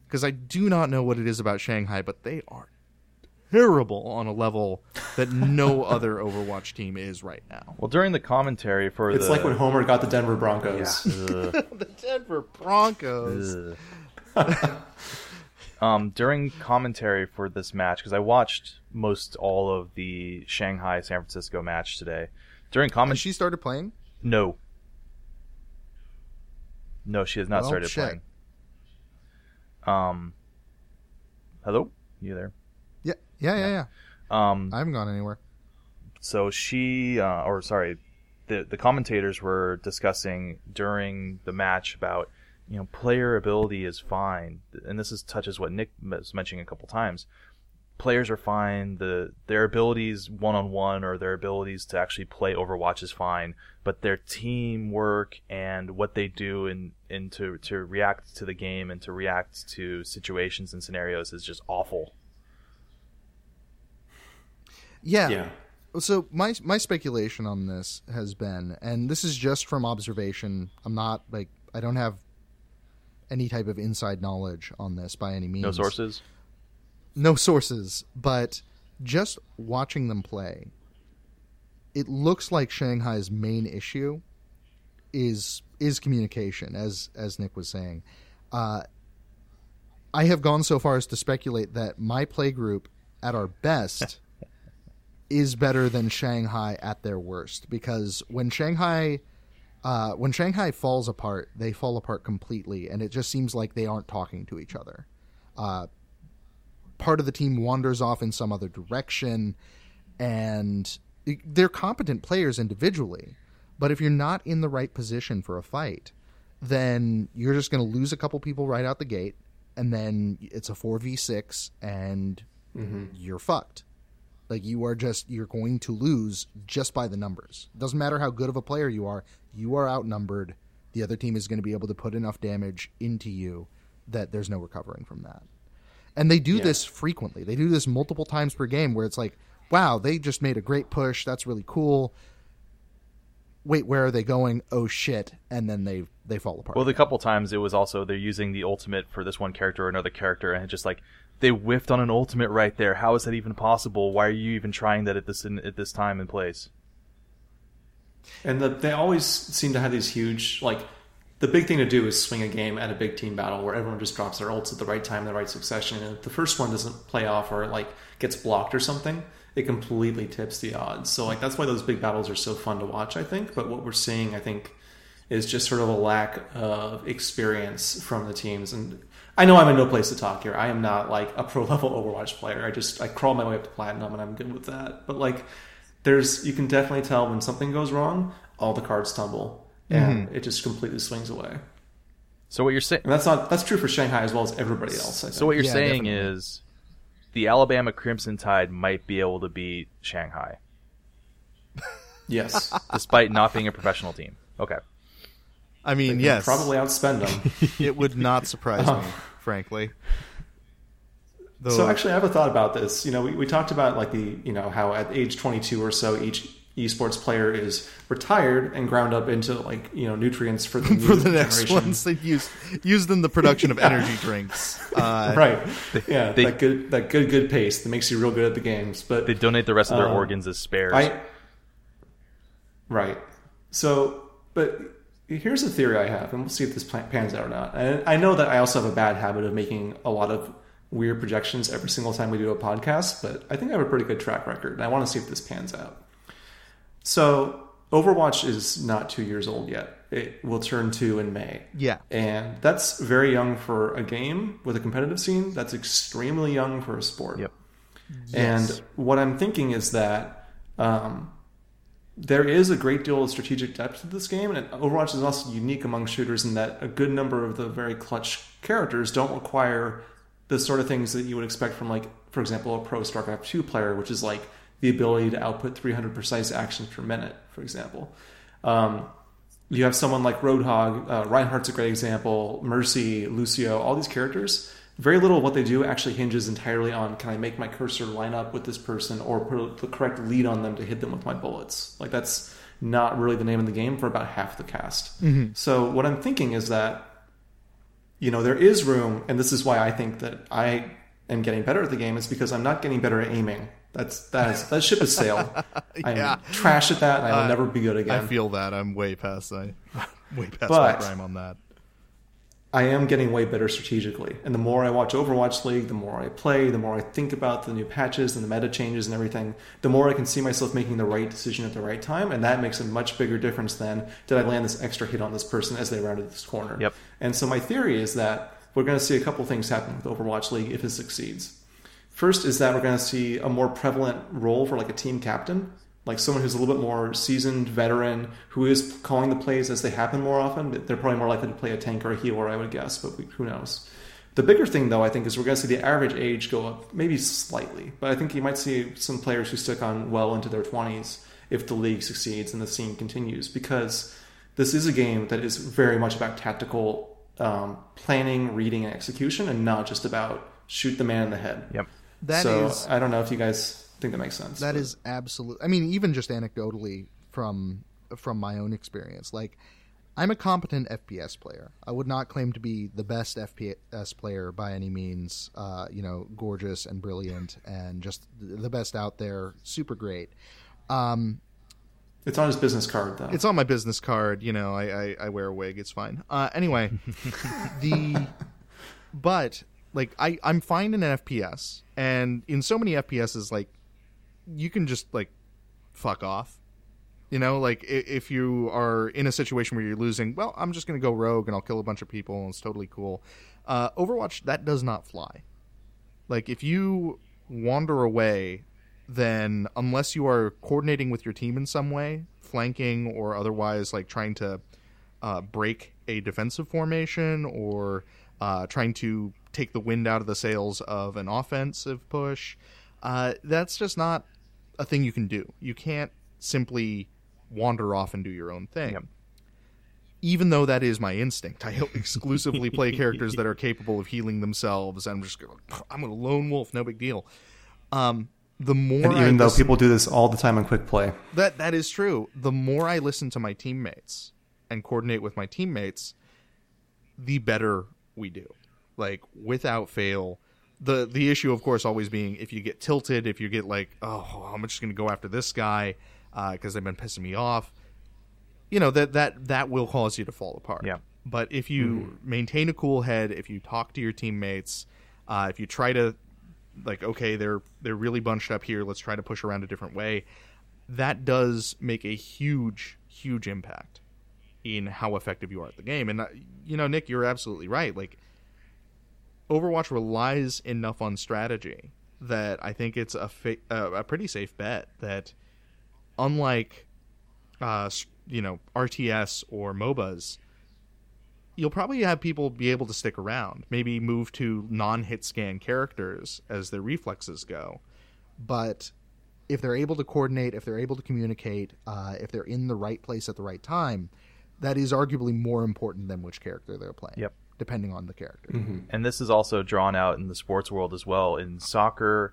Because I do not know what it is about Shanghai, but they are terrible on a level that no other Overwatch team is right now. Well, during the commentary for it's like when Homer got the Denver Broncos. Yeah. The Denver Broncos. During commentary for this match, because I watched most all of the Shanghai-San Francisco match today. During comment, has she started playing? No, she has not started playing. Hello? You there? Yeah. I haven't gone anywhere. So she, the commentators were discussing during the match about, you know, player ability is fine, and this touches what Nick was mentioning a couple times. Players are fine. Their abilities one-on-one or their abilities to actually play Overwatch is fine, but their teamwork and what they do to react to the game and to react to situations and scenarios is just awful. Yeah. So my speculation on this has been, and this is just from observation, I don't have any type of inside knowledge on this by any means. No sources, but just watching them play, it looks like Shanghai's main issue is communication, as Nick was saying. I have gone so far as to speculate that my play group at our best is better than Shanghai at their worst, because when Shanghai falls apart, they fall apart completely, and it just seems like they aren't talking to each other. Part of the team wanders off in some other direction, and they're competent players individually, but if you're not in the right position for a fight, then you're just going to lose a couple people right out the gate, and then it's a 4v6 and you're fucked. Like, you're going to lose just by the numbers. Doesn't matter how good of a player you are outnumbered. The other team is going to be able to put enough damage into you that there's no recovering from that. And they do this frequently. They do this multiple times per game where it's like, wow, they just made a great push. That's really cool. Wait, where are they going? Oh, shit. And then they fall apart. Well, the couple times it was also they're using the ultimate for this one character or another character, and it's just like, they whiffed on an ultimate right there. How is that even possible? Why are you even trying that at this time and place? And they always seem to have these huge, like, the big thing to do is swing a game at a big team battle where everyone just drops their ults at the right time, the right succession. And if the first one doesn't play off or, like, gets blocked or something, it completely tips the odds. So, like, that's why those big battles are so fun to watch, I think. But what we're seeing, I think, is just sort of a lack of experience from the teams. And I know I'm in no place to talk here. I am not, like, a pro-level Overwatch player. I crawl my way up to Platinum, and I'm good with that. But, like, you can definitely tell when something goes wrong, all the cards tumble. And it just completely swings away. So what you're saying... That's true for Shanghai as well as everybody else, I think. So what you're saying is the Alabama Crimson Tide might be able to beat Shanghai. Yes. Despite not being a professional team. Okay. I mean, yes. Probably outspend them. It would not surprise me, frankly. Though, so actually, I have a thought about this. You know, we talked about, like, the, you know, how at age 22 or so, each esports player is retired and ground up into like, you know, nutrients for the, new for the next generation. Ones they used in the production of energy drinks. Right. Yeah. They, that good pace that makes you real good at the games, but they donate the rest of their organs as spares. Right. So, but here's a theory I have, and we'll see if this pans out or not. And I know that I also have a bad habit of making a lot of weird projections every single time we do a podcast, but I think I have a pretty good track record, and I want to see if this pans out. So Overwatch is not 2 years old yet. It will turn 2 in May. Yeah. And that's very young for a game with a competitive scene. That's extremely young for a sport. Yep. Yes. And what I'm thinking is that there is a great deal of strategic depth to this game, and Overwatch is also unique among shooters in that a good number of the very clutch characters don't require the sort of things that you would expect from, like, for example, a pro StarCraft 2 player, which is like the ability to output 300 precise actions per minute, for example. You have someone like Roadhog, Reinhardt's a great example, Mercy, Lucio, all these characters. Very little of what they do actually hinges entirely on, can I make my cursor line up with this person or put the correct lead on them to hit them with my bullets? Like, that's not really the name of the game for about half the cast. Mm-hmm. So what I'm thinking is that, you know, there is room, and this is why I think that I am getting better at the game, is because I'm not getting better at aiming. That ship has sailed. Yeah. I'm trash at that, and I will never be good again. I feel that. I'm way past my prime on that. I am getting way better strategically. And the more I watch Overwatch League, the more I play, the more I think about the new patches and the meta changes and everything, the more I can see myself making the right decision at the right time. And that makes a much bigger difference than, did I land this extra hit on this person as they rounded this corner? Yep. And so my theory is that we're going to see a couple things happen with Overwatch League if it succeeds. First is that we're going to see a more prevalent role for, like, a team captain, like someone who's a little bit more seasoned veteran, who is calling the plays as they happen more often. They're probably more likely to play a tank or a healer, I would guess, but who knows. The bigger thing, though, I think, is we're going to see the average age go up, maybe slightly. But I think you might see some players who stick on well into their 20s if the league succeeds and the scene continues, because this is a game that is very much about tactical planning, reading, and execution, and not just about shoot the man in the head. Yep. I don't know if you guys think that makes sense. That is absolutely... I mean, even just anecdotally from my own experience, like, I'm a competent FPS player. I would not claim to be the best FPS player by any means, you know, gorgeous and brilliant and just the best out there, super great. It's on his business card, though. It's on my business card. You know, I wear a wig. It's fine. Anyway, But, like, I'm fine in an FPS, and in so many FPSs, like, you can just, like, fuck off. You know, like, if you are in a situation where you're losing, well, I'm just going to go rogue and I'll kill a bunch of people and it's totally cool. Overwatch, that does not fly. Like, if you wander away, then unless you are coordinating with your team in some way, flanking or otherwise, like, trying to break a defensive formation or trying to take the wind out of the sails of an offensive push, that's just not a thing you can do. You can't simply wander off and do your own thing. Yep. Even though that is my instinct, I exclusively play characters that are capable of healing themselves. I'm a lone wolf, no big deal. The more, and even though people do this all the time in quick play, that is true. The more I listen to my teammates and coordinate with my teammates, the better we do. Like, without fail. The issue, of course, always being if you get tilted, if you get like, oh, I'm just going to go after this guy because they've been pissing me off. You know, that will cause you to fall apart. Yeah. But if you maintain a cool head, if you talk to your teammates, if you try to, like, okay, they're really bunched up here, let's try to push around a different way, that does make a huge, huge impact in how effective you are at the game. And, you know, Nick, you're absolutely right. Like, Overwatch relies enough on strategy that I think it's a pretty safe bet that, unlike you know, RTS or MOBAs, you'll probably have people be able to stick around, maybe move to non-hit scan characters as their reflexes go. But if they're able to coordinate, if they're able to communicate, if they're in the right place at the right time, that is arguably more important than which character they're playing. Yep. Depending on the character. Mm-hmm. And this is also drawn out in the sports world as well. In soccer,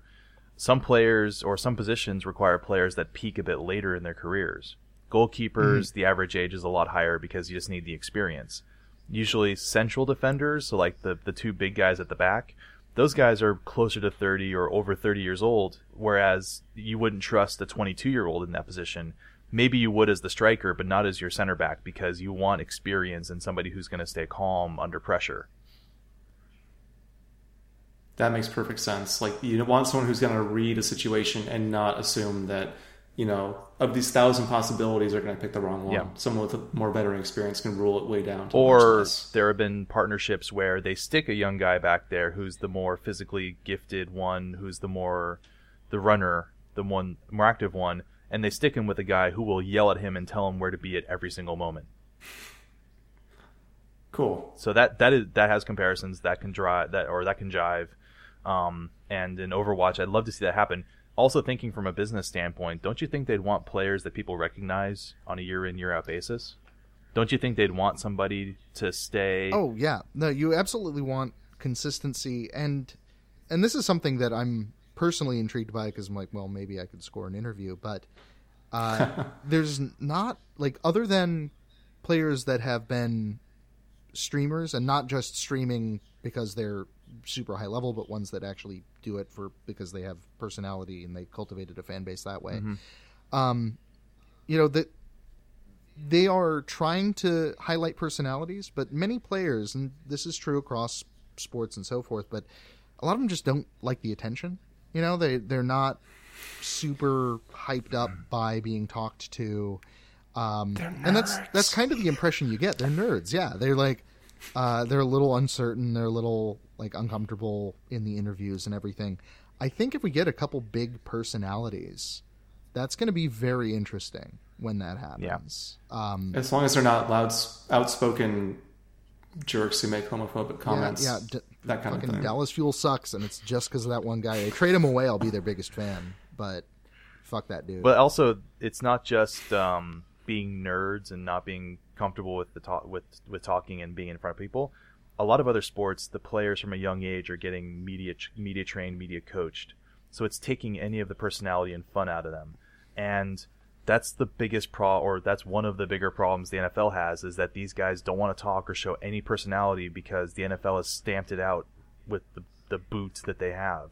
some players or some positions require players that peak a bit later in their careers. Goalkeepers, the average age is a lot higher because you just need the experience. Usually central defenders, so like the two big guys at the back, those guys are closer to 30 or over 30 years old, whereas you wouldn't trust a 22-year-old in that position. Maybe you would as the striker, but not as your center back, because you want experience and somebody who's going to stay calm under pressure. That makes perfect sense. Like, you want someone who's going to read a situation and not assume that, you know, of these 1,000 possibilities are going to pick the wrong one. Yeah. Someone with a more veteran experience can rule it way down. Or there have been partnerships where they stick a young guy back there who's the more physically gifted one, who's the runner, the one more active one, and they stick him with a guy who will yell at him and tell him where to be at every single moment. Cool. So that has comparisons that can draw that or that can jive. And in Overwatch, I'd love to see that happen. Also, thinking from a business standpoint, don't you think they'd want players that people recognize on a year-in, year-out basis? Don't you think they'd want somebody to stay? Oh, yeah. No, you absolutely want consistency. And this is something that I'm personally intrigued by because I'm like, well, maybe I could score an interview. But there's not, like, other than players that have been streamers and not just streaming because they're super high level, but ones that actually do it because they have personality and they cultivated a fan base that way. Mm-hmm. That they are trying to highlight personalities, but many players, and this is true across sports and so forth, but a lot of them just don't like the attention. You know, they're not super hyped up by being talked to. And that's kind of the impression you get. They're nerds. Yeah. They're like, they're a little uncertain. They're a little like uncomfortable in the interviews and everything. I think if we get a couple big personalities, that's going to be very interesting when that happens. Yeah. As long as they're not loud, outspoken jerks who make homophobic comments. Yeah. That kind of thing. Dallas Fuel sucks. And it's just because of that one guy. They trade him away. I'll be their biggest fan, but fuck that dude. But also it's not just, being nerds and not being comfortable with the with talking and being in front of people. A lot of other sports, the players from a young age are getting media trained, media coached. So it's taking any of the personality and fun out of them. And that's the biggest that's one of the bigger problems the NFL has, is that these guys don't want to talk or show any personality because the NFL has stamped it out with the boots that they have.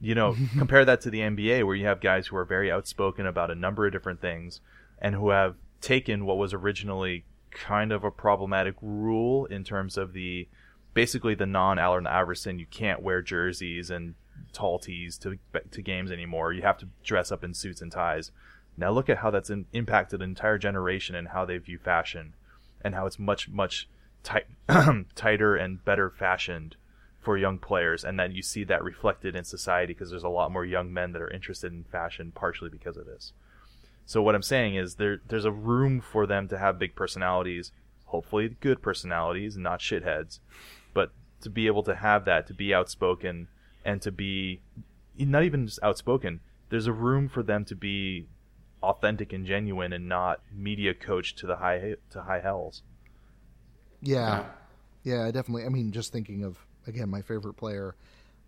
You know, compare that to the NBA, where you have guys who are very outspoken about a number of different things and who have taken what was originally kind of a problematic rule in terms of basically the non-Allen Iverson, you can't wear jerseys and tall tees to games anymore. You have to dress up in suits and ties. Now look at how that's impacted an entire generation and how they view fashion and how it's much, much tighter and better fashioned for young players. And then you see that reflected in society because there's a lot more young men that are interested in fashion partially because of this. So what I'm saying is there's a room for them to have big personalities, hopefully good personalities, not shitheads, but to be able to have that, to be outspoken and to be not even just outspoken. There's a room for them to be authentic and genuine and not media coached to the high hells. Yeah. Yeah, definitely. I mean, just thinking of, again, my favorite player,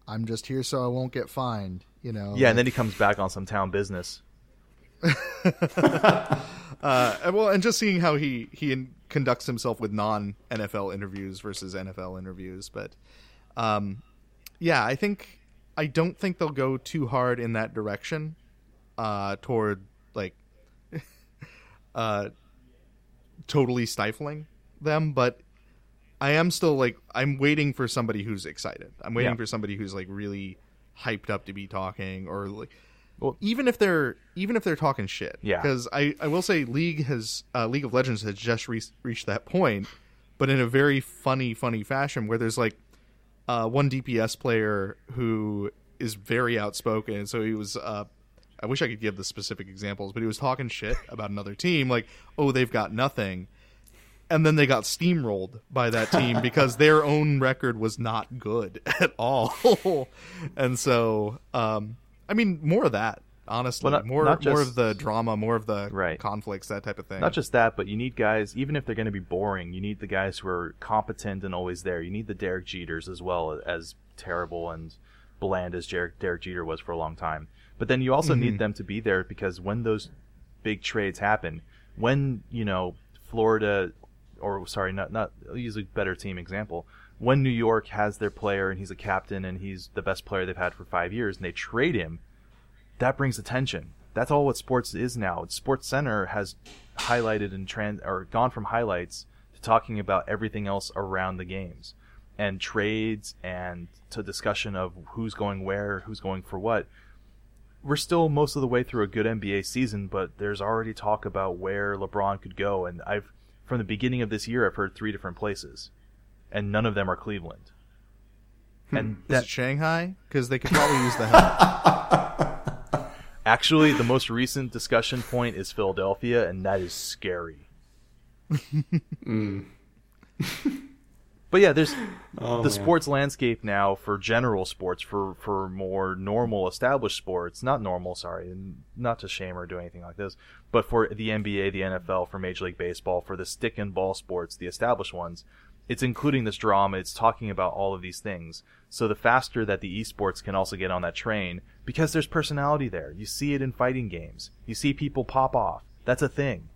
I'm just here so I won't get fined, you know. Yeah, and then he comes back on some town business. Well, and just seeing how he conducts himself with non-NFL interviews versus NFL interviews, but I don't think they'll go too hard in that direction toward like totally stifling them, but I am still like I'm waiting for somebody who's excited. I'm waiting for somebody who's like really hyped up to be talking or like. Well, even if they're talking shit, because I will say League of Legends has just reached that point, but in a very funny fashion where there's like one DPS player who is very outspoken. So he was I wish I could give the specific examples, but he was talking shit about another team like, oh, they've got nothing. And then they got steamrolled by that team because their own record was not good at all. And so I mean, more of that, honestly. Well, more of the drama, more of the conflicts, that type of thing. Not just that, but you need guys, even if they're going to be boring, you need the guys who are competent and always there. You need the Derek Jeters as well, as terrible and bland as Derek Jeter was for a long time. But then you also need them to be there because when those big trades happen, when, you know, Florida, or sorry, not I'll use a better team example. When New York has their player and he's a captain and he's the best player they've had for 5 years and they trade him, that brings attention. That's all what sports is now. Sports Center has highlighted and gone from highlights to talking about everything else around the games and trades and to discussion of who's going where, who's going for what. We're still most of the way through a good NBA season, but there's already talk about where LeBron could go. And I've, from the beginning of this year, I've heard 3 different places. And none of them are Cleveland. And is it Shanghai? Because they could probably use the help. Actually, the most recent discussion point is Philadelphia, and that is scary. But yeah, there's sports landscape now for general sports, for more normal established sports. Not normal, sorry, not to shame or do anything like this, but for the NBA, the NFL, for Major League Baseball, for the stick and ball sports, the established ones. It's including this drama. It's talking about all of these things. So the faster that the esports can also get on that train, because there's personality there. You see it in fighting games. You see people pop off. That's a thing.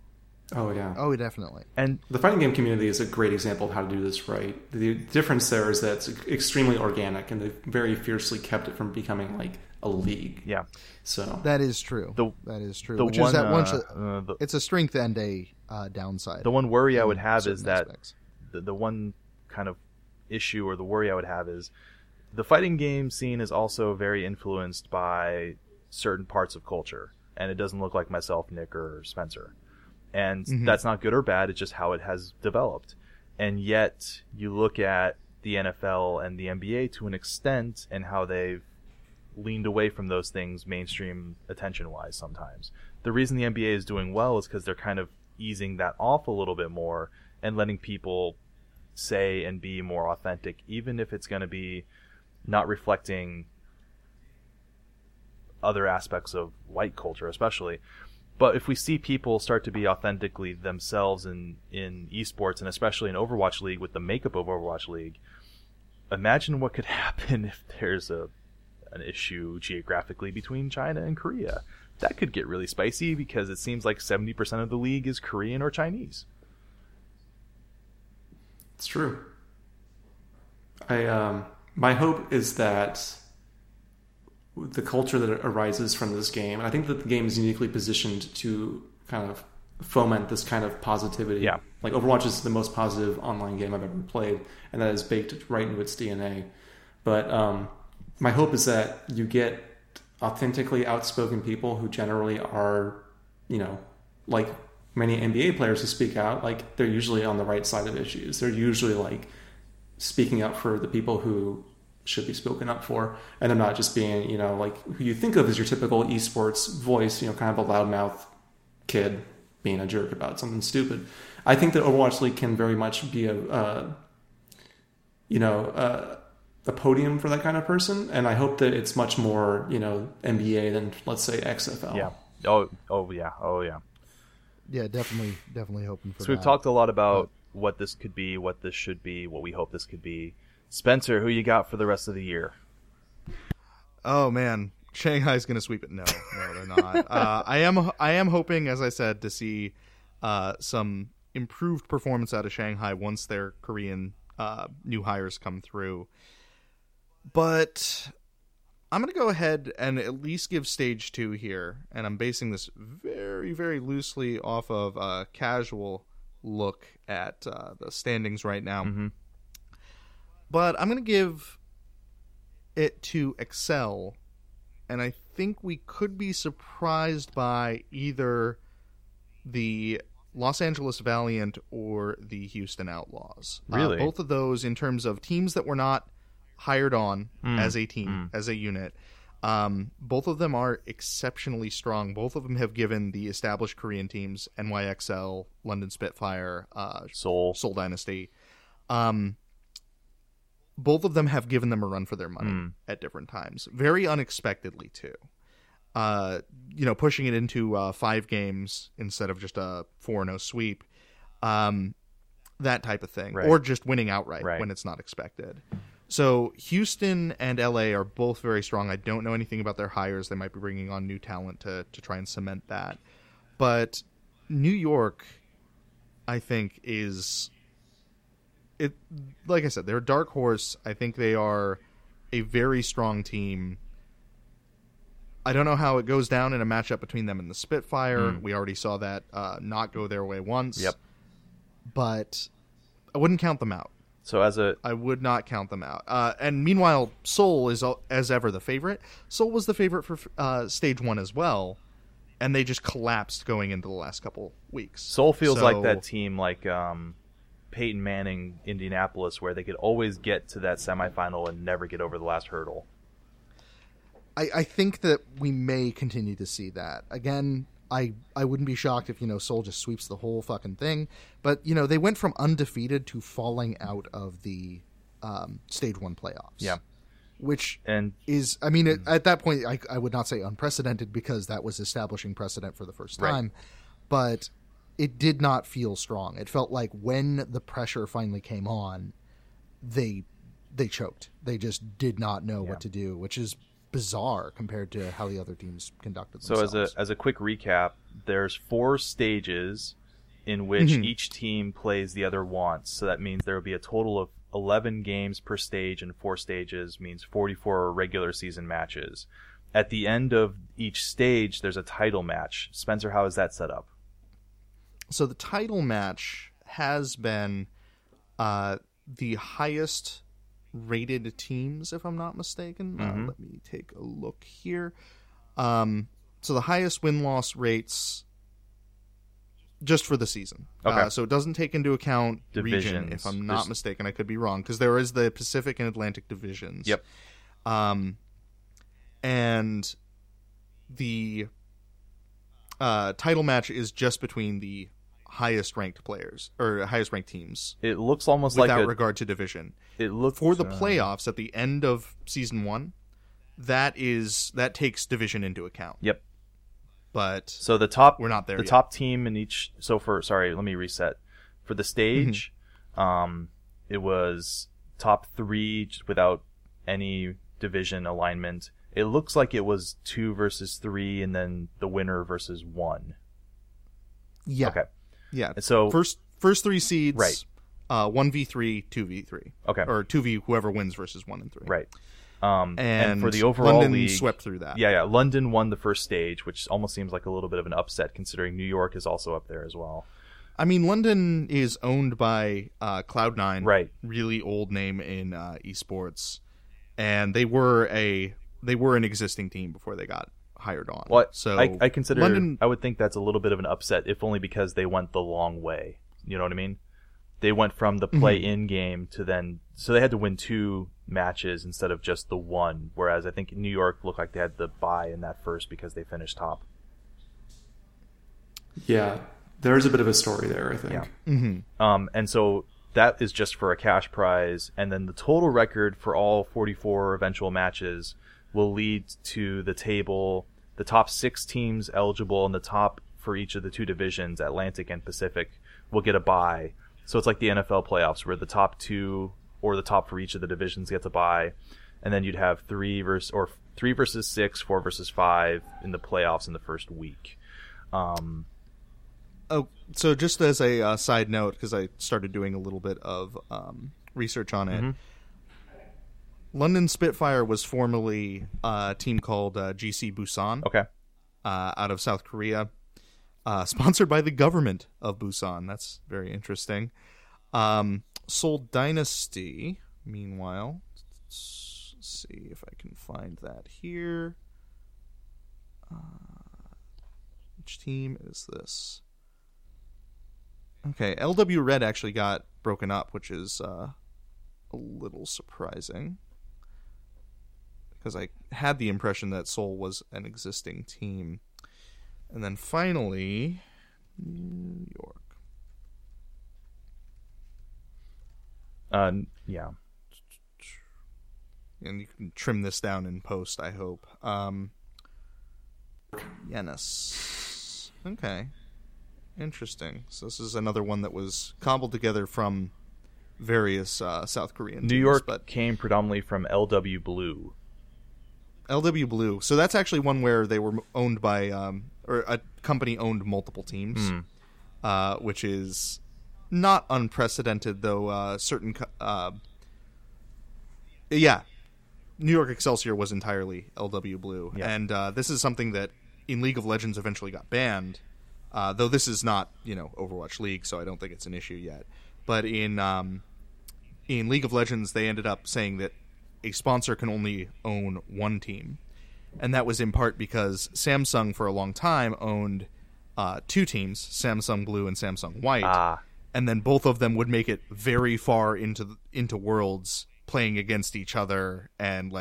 Oh, yeah. Oh, definitely. And the fighting game community is a great example of how to do this right. The difference there is that it's extremely organic, and they very fiercely kept it from becoming like a league. Yeah. So that is true. That is true. Which is that it's a strength and a downside. The one worry I would have is that the one kind of issue or the worry I would have is the fighting game scene is also very influenced by certain parts of culture, and it doesn't look like myself, Nick, or Spencer. And that's not good or bad. It's just how it has developed. And yet you look at the NFL and the NBA to an extent and how they've leaned away from those things mainstream attention-wise sometimes. The reason the NBA is doing well is because they're kind of easing that off a little bit more and letting people say and be more authentic, even if it's going to be not reflecting other aspects of white culture especially. But if we see people start to be authentically themselves in esports, and especially in Overwatch League with the makeup of Overwatch League, imagine what could happen if there's an issue geographically between China and Korea. That could get really spicy because it seems like 70% of the league is Korean or Chinese. It's true. My hope is that the culture that arises from this game, and I think that the game is uniquely positioned to kind of foment this kind of positivity. Yeah. Like Overwatch is the most positive online game I've ever played, and that is baked right into its DNA. But my hope is that you get authentically outspoken people who generally are, you know, like many NBA players who speak out, like they're usually on the right side of issues. They're usually like speaking up for the people who should be spoken up for. And they're not just being, you know, like who you think of as your typical esports voice, you know, kind of a loudmouth kid being a jerk about something stupid. I think that Overwatch League can very much be a podium for that kind of person. And I hope that it's much more, you know, NBA than let's say XFL. Yeah. Oh yeah. Yeah, definitely hoping for that. So we've talked a lot about what this could be, what this should be, what we hope this could be. Spencer, who you got for the rest of the year? Oh, man. Shanghai's going to sweep it. No, they're not. I am hoping, as I said, to see some improved performance out of Shanghai once their Korean new hires come through. But I'm going to go ahead and at least give Stage 2 here, and I'm basing this very, very loosely off of a casual look at the standings right now. Mm-hmm. But I'm going to give it to Excel, and I think we could be surprised by either the Los Angeles Valiant or the Houston Outlaws. Really? Both of those in terms of teams that were not hired on as a team, as a unit. Both of them are exceptionally strong. Both of them have given the established Korean teams, NYXL, London Spitfire, Seoul Dynasty. Both of them have given them a run for their money at different times. Very unexpectedly, too. Pushing it into 5 games instead of just a 4-0 sweep. That type of thing. Right. Or just winning outright when it's not expected. So Houston and LA are both very strong. I don't know anything about their hires. They might be bringing on new talent to try and cement that. But New York, I think, is... it. Like I said, they're a dark horse. I think they are a very strong team. I don't know how it goes down in a matchup between them and the Spitfire. We already saw that not go their way once. Yep. But I wouldn't count them out. So I would not count them out. And meanwhile, Seoul is, as ever, the favorite. Seoul was the favorite for Stage 1 as well, and they just collapsed going into the last couple weeks. Seoul feels like that team like Peyton Manning, Indianapolis, where they could always get to that semifinal and never get over the last hurdle. I think that we may continue to see that. Again, I wouldn't be shocked if, Seoul just sweeps the whole fucking thing. But, they went from undefeated to falling out of the Stage 1 playoffs. Yeah. At that point, I would not say unprecedented because that was establishing precedent for the first time. Right. But it did not feel strong. It felt like when the pressure finally came on, they choked. They just did not know what to do, which is bizarre compared to how the other teams conducted themselves. So as a quick recap, there's 4 stages in which each team plays the other once. So that means there will be a total of 11 games per stage, and 4 stages means 44 regular season matches. At the end of each stage, there's a title match. Spencer, how is that set up? So the title match has been the highest rated teams, if I'm not mistaken. Let me take a look here. So the highest win-loss rates just for the season. Okay. So it doesn't take into account divisions. Region, if I'm not mistaken. I could be wrong, because there is the Pacific and Atlantic divisions. Yep. And the title match is just between the highest ranked players or highest ranked teams. It looks almost like without regard to division. It looks for the playoffs at the end of season 1. That takes division into account. Yep. But so the top we're not there. The yet. Top team in each. So let me reset. For the stage, it was top 3 without any division alignment. It looks like it was 2 versus 3, and then the winner versus 1. Yeah. Okay. Yeah. So first 3 seeds, right? 1v3, 2v3. Okay. Or 2v whoever wins versus 1 and 3. Right. And for the overall London league, swept through that. Yeah. London won the first stage, which almost seems like a little bit of an upset considering New York is also up there as well. I mean, London is owned by Cloud9, right? Really old name in esports, and they were an existing team before they got hired on. Well, so I consider London, I would think that's a little bit of an upset, if only because they went the long way. You know what I mean? They went from the play-in game to then, so they had to win 2 matches instead of just the 1, whereas I think New York looked like they had the bye in that first because they finished top. Yeah, there's a bit of a story there, I think. Yeah. And so that is just for a cash prize, and then the total record for all 44 eventual matches will lead to the table, the top 6 teams eligible, and the top for each of the 2 divisions, Atlantic and Pacific, will get a bye. So it's like the NFL playoffs, where the top 2 or the top for each of the divisions gets a bye, and then you'd have 3 versus 6, 4 versus 5 in the playoffs in the first week. So just as a side note, because I started doing a little bit of research on it. London Spitfire was formerly a team called GC Busan. Okay. Out of South Korea. Sponsored by the government of Busan. That's very interesting. Seoul Dynasty, meanwhile. Let's see if I can find that here. Which team is this? Okay, LW Red actually got broken up, which is a little surprising, because I had the impression that Seoul was an existing team. And then finally, New York. Yeah. And you can trim this down in post, I hope. Yenis. Okay. Interesting. So this is another one that was cobbled together from various South Korean teams. New York came predominantly from LW Blue. LW Blue. So that's actually one where they were owned by, or a company owned multiple teams, which is not unprecedented, though certain... New York Excelsior was entirely LW Blue. Yeah. And this is something that in League of Legends eventually got banned, though this is not, Overwatch League, so I don't think it's an issue yet. But in League of Legends, they ended up saying that a sponsor can only own one team. And that was in part because Samsung for a long time owned two teams, Samsung Blue and Samsung White. And then both of them would make it very far into Worlds playing against each other and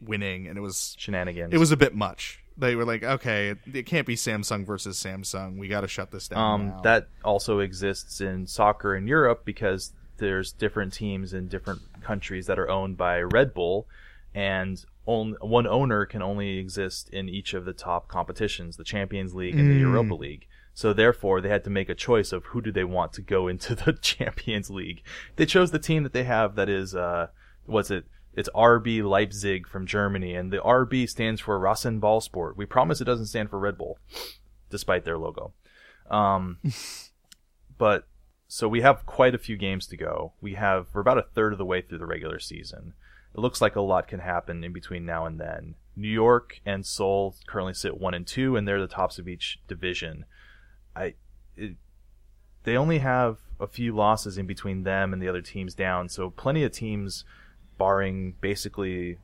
winning. And it was shenanigans. It was a bit much. They were like, okay, it can't be Samsung versus Samsung. We got to shut this down. Now. That also exists in soccer in Europe because there's different teams in different countries that are owned by Red Bull, and one owner can only exist in each of the top competitions, the Champions League and the Europa League. So therefore, they had to make a choice of who do they want to go into the Champions League. They chose the team that they have that is, It's RB Leipzig from Germany, and the RB stands for Rasen Ballsport. We promise it doesn't stand for Red Bull, despite their logo. But so we have quite a few games to go. We're about a third of the way through the regular season. It looks like a lot can happen in between now and then. New York and Seoul currently sit 1 and 2, and they're the tops of each division. They only have a few losses in between them and the other teams down, so plenty of teams. Barring basically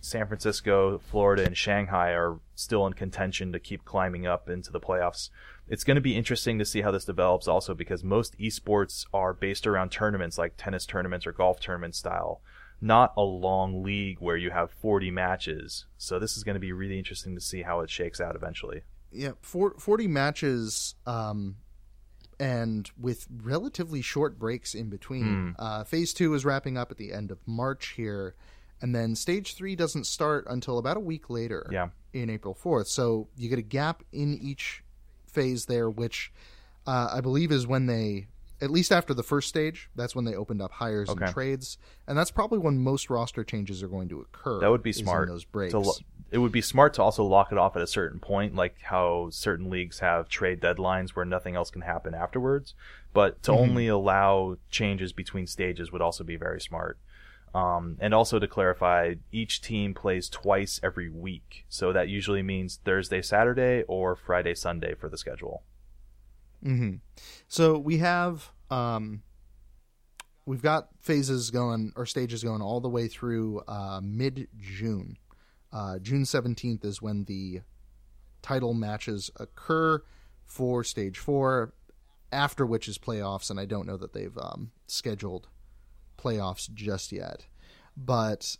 San Francisco, Florida, and Shanghai are still in contention to keep climbing up into the playoffs. It's going to be interesting to see how this develops also because most esports are based around tournaments like tennis tournaments or golf tournament style, not a long league where you have 40 matches. So this is going to be really interesting to see how it shakes out eventually. Yeah, 40 matches and with relatively short breaks in between. Phase 2 is wrapping up at the end of March here, and then Stage 3 doesn't start until about a week later in April 4th. So you get a gap in each phase there, which I believe is when they, at least after the first stage, that's when they opened up hires and trades, and that's probably when most roster changes are going to occur. That would be smart. Those breaks. It would be smart to also lock it off at a certain point, like how certain leagues have trade deadlines where nothing else can happen afterwards. But to only allow changes between stages would also be very smart. And also to clarify, each team plays twice every week. So that usually means Thursday, Saturday, or Friday, Sunday for the schedule. So we have... we've got stages going all the way through mid-June. June 17th is when the title matches occur for Stage 4, after which is playoffs, and I don't know that they've scheduled playoffs just yet. But,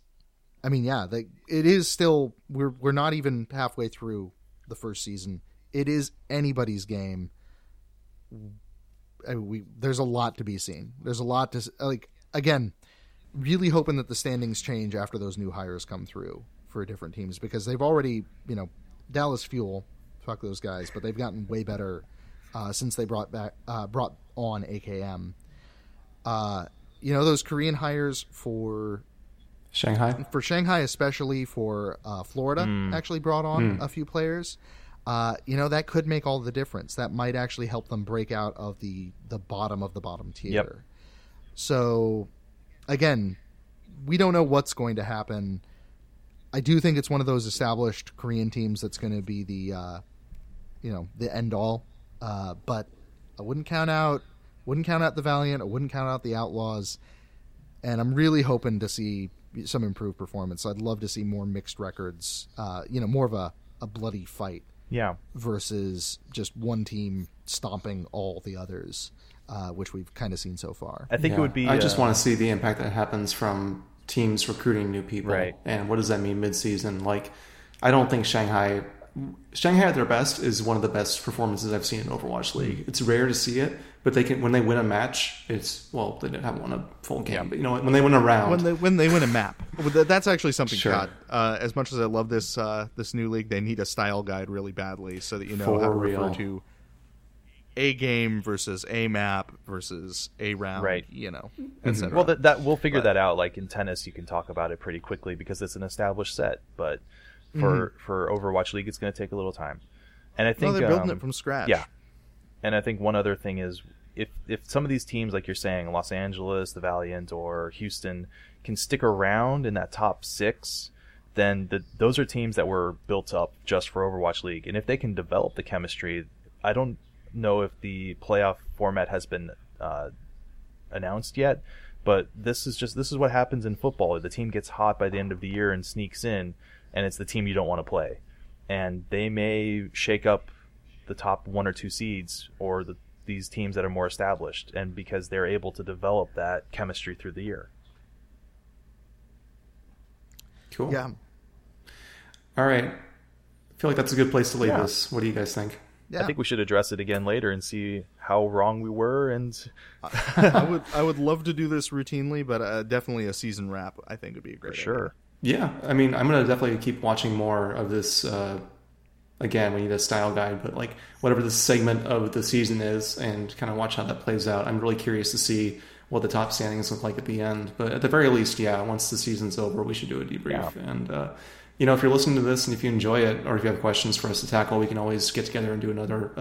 I mean, yeah, it is still... We're not even halfway through the first season. It is anybody's game. There's a lot to be seen. There's a lot to... Again, really hoping that the standings change after those new hires come through for different teams, because they've already, Dallas Fuel, fuck those guys, but they've gotten way better since they brought on AKM. Those Korean hires for Shanghai, especially for Florida, actually brought on a few players. That could make all the difference. That might actually help them break out of the bottom of the bottom tier. Yep. So, again, we don't know what's going to happen. I do think it's one of those established Korean teams that's going to be the end all. But I wouldn't count out the Valiant. I wouldn't count out the Outlaws. And I'm really hoping to see some improved performance. I'd love to see more mixed records. More of a bloody fight. Yeah. Versus just one team stomping all the others, which we've kind of seen so far. I think it would be. I just want to see the impact that happens from teams recruiting new people, right? And what does that mean mid-season? I don't think Shanghai at their best is one of the best performances I've seen in Overwatch League. It's rare to see it, but they can when they win a match. It's they didn't have won a full game, but when they win a round, when they win a map, that's actually something. Sure. As much as I love this new league, they need a style guide really badly so that you know how to refer to a game versus a map versus a round, right? You know, etc. Well, that we'll figure that out. Like in tennis, you can talk about it pretty quickly because it's an established set. But for Overwatch League, it's going to take a little time. And I think they're building it from scratch. Yeah. And I think one other thing is if some of these teams, like you're saying, Los Angeles, the Valiant, or Houston, can stick around in that top six, then those are teams that were built up just for Overwatch League. And if they can develop the chemistry, I don't know if the playoff format has been announced yet, but this is what happens in football. The team gets hot by the end of the year and sneaks in, and it's the team you don't want to play. And they may shake up the top one or two seeds or these teams that are more established, and because they're able to develop that chemistry through the year. Cool. Yeah. All right. I feel like that's a good place to leave this. What do you guys think? Yeah. I think we should address it again later and see how wrong we were. And I would love to do this routinely, but definitely a season wrap I think would be a great idea. Sure. Yeah. I mean, I'm going to definitely keep watching more of this. Again, we need a style guide, but like whatever the segment of the season is, and kind of watch how that plays out. I'm really curious to see what the top standings look like at the end. But at the very least, once the season's over, we should do a debrief. Yeah. And, if you're listening to this and if you enjoy it, or if you have questions for us to tackle, we can always get together and do another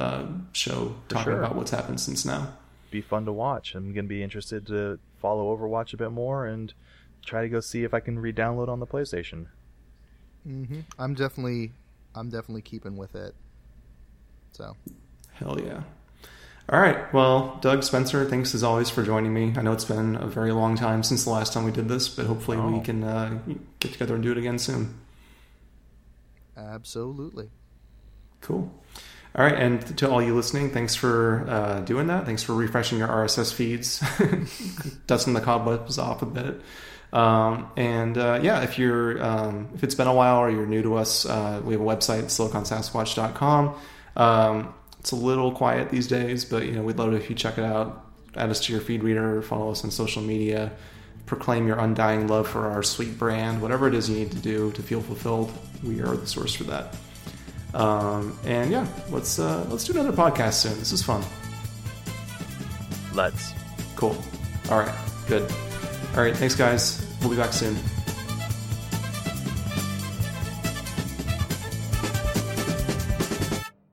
show talking about what's happened since now. Be fun to watch. I'm going to be interested to follow Overwatch a bit more and try to go see if I can re-download on the PlayStation. Mm-hmm. I'm definitely keeping with it. So. Hell yeah. All right. Well, Doug, Spencer, thanks as always for joining me. I know it's been a very long time since the last time we did this, but hopefully we can get together and do it again soon. Absolutely. Cool. All right. And to all you listening, thanks for doing that. Thanks for refreshing your RSS feeds, dusting the cobwebs off a bit. If you're if it's been a while or you're new to us, we have a website, SiliconSasquatch.com. It's a little quiet these days, but we'd love it if you check it out. Add us to your feed reader, follow us on social media, proclaim your undying love for our sweet brand, whatever it is you need to do to feel fulfilled. We are the source for that. Let's do another podcast soon. This is fun. Let's. Cool. All right. Good. All right, thanks, guys. We'll be back soon.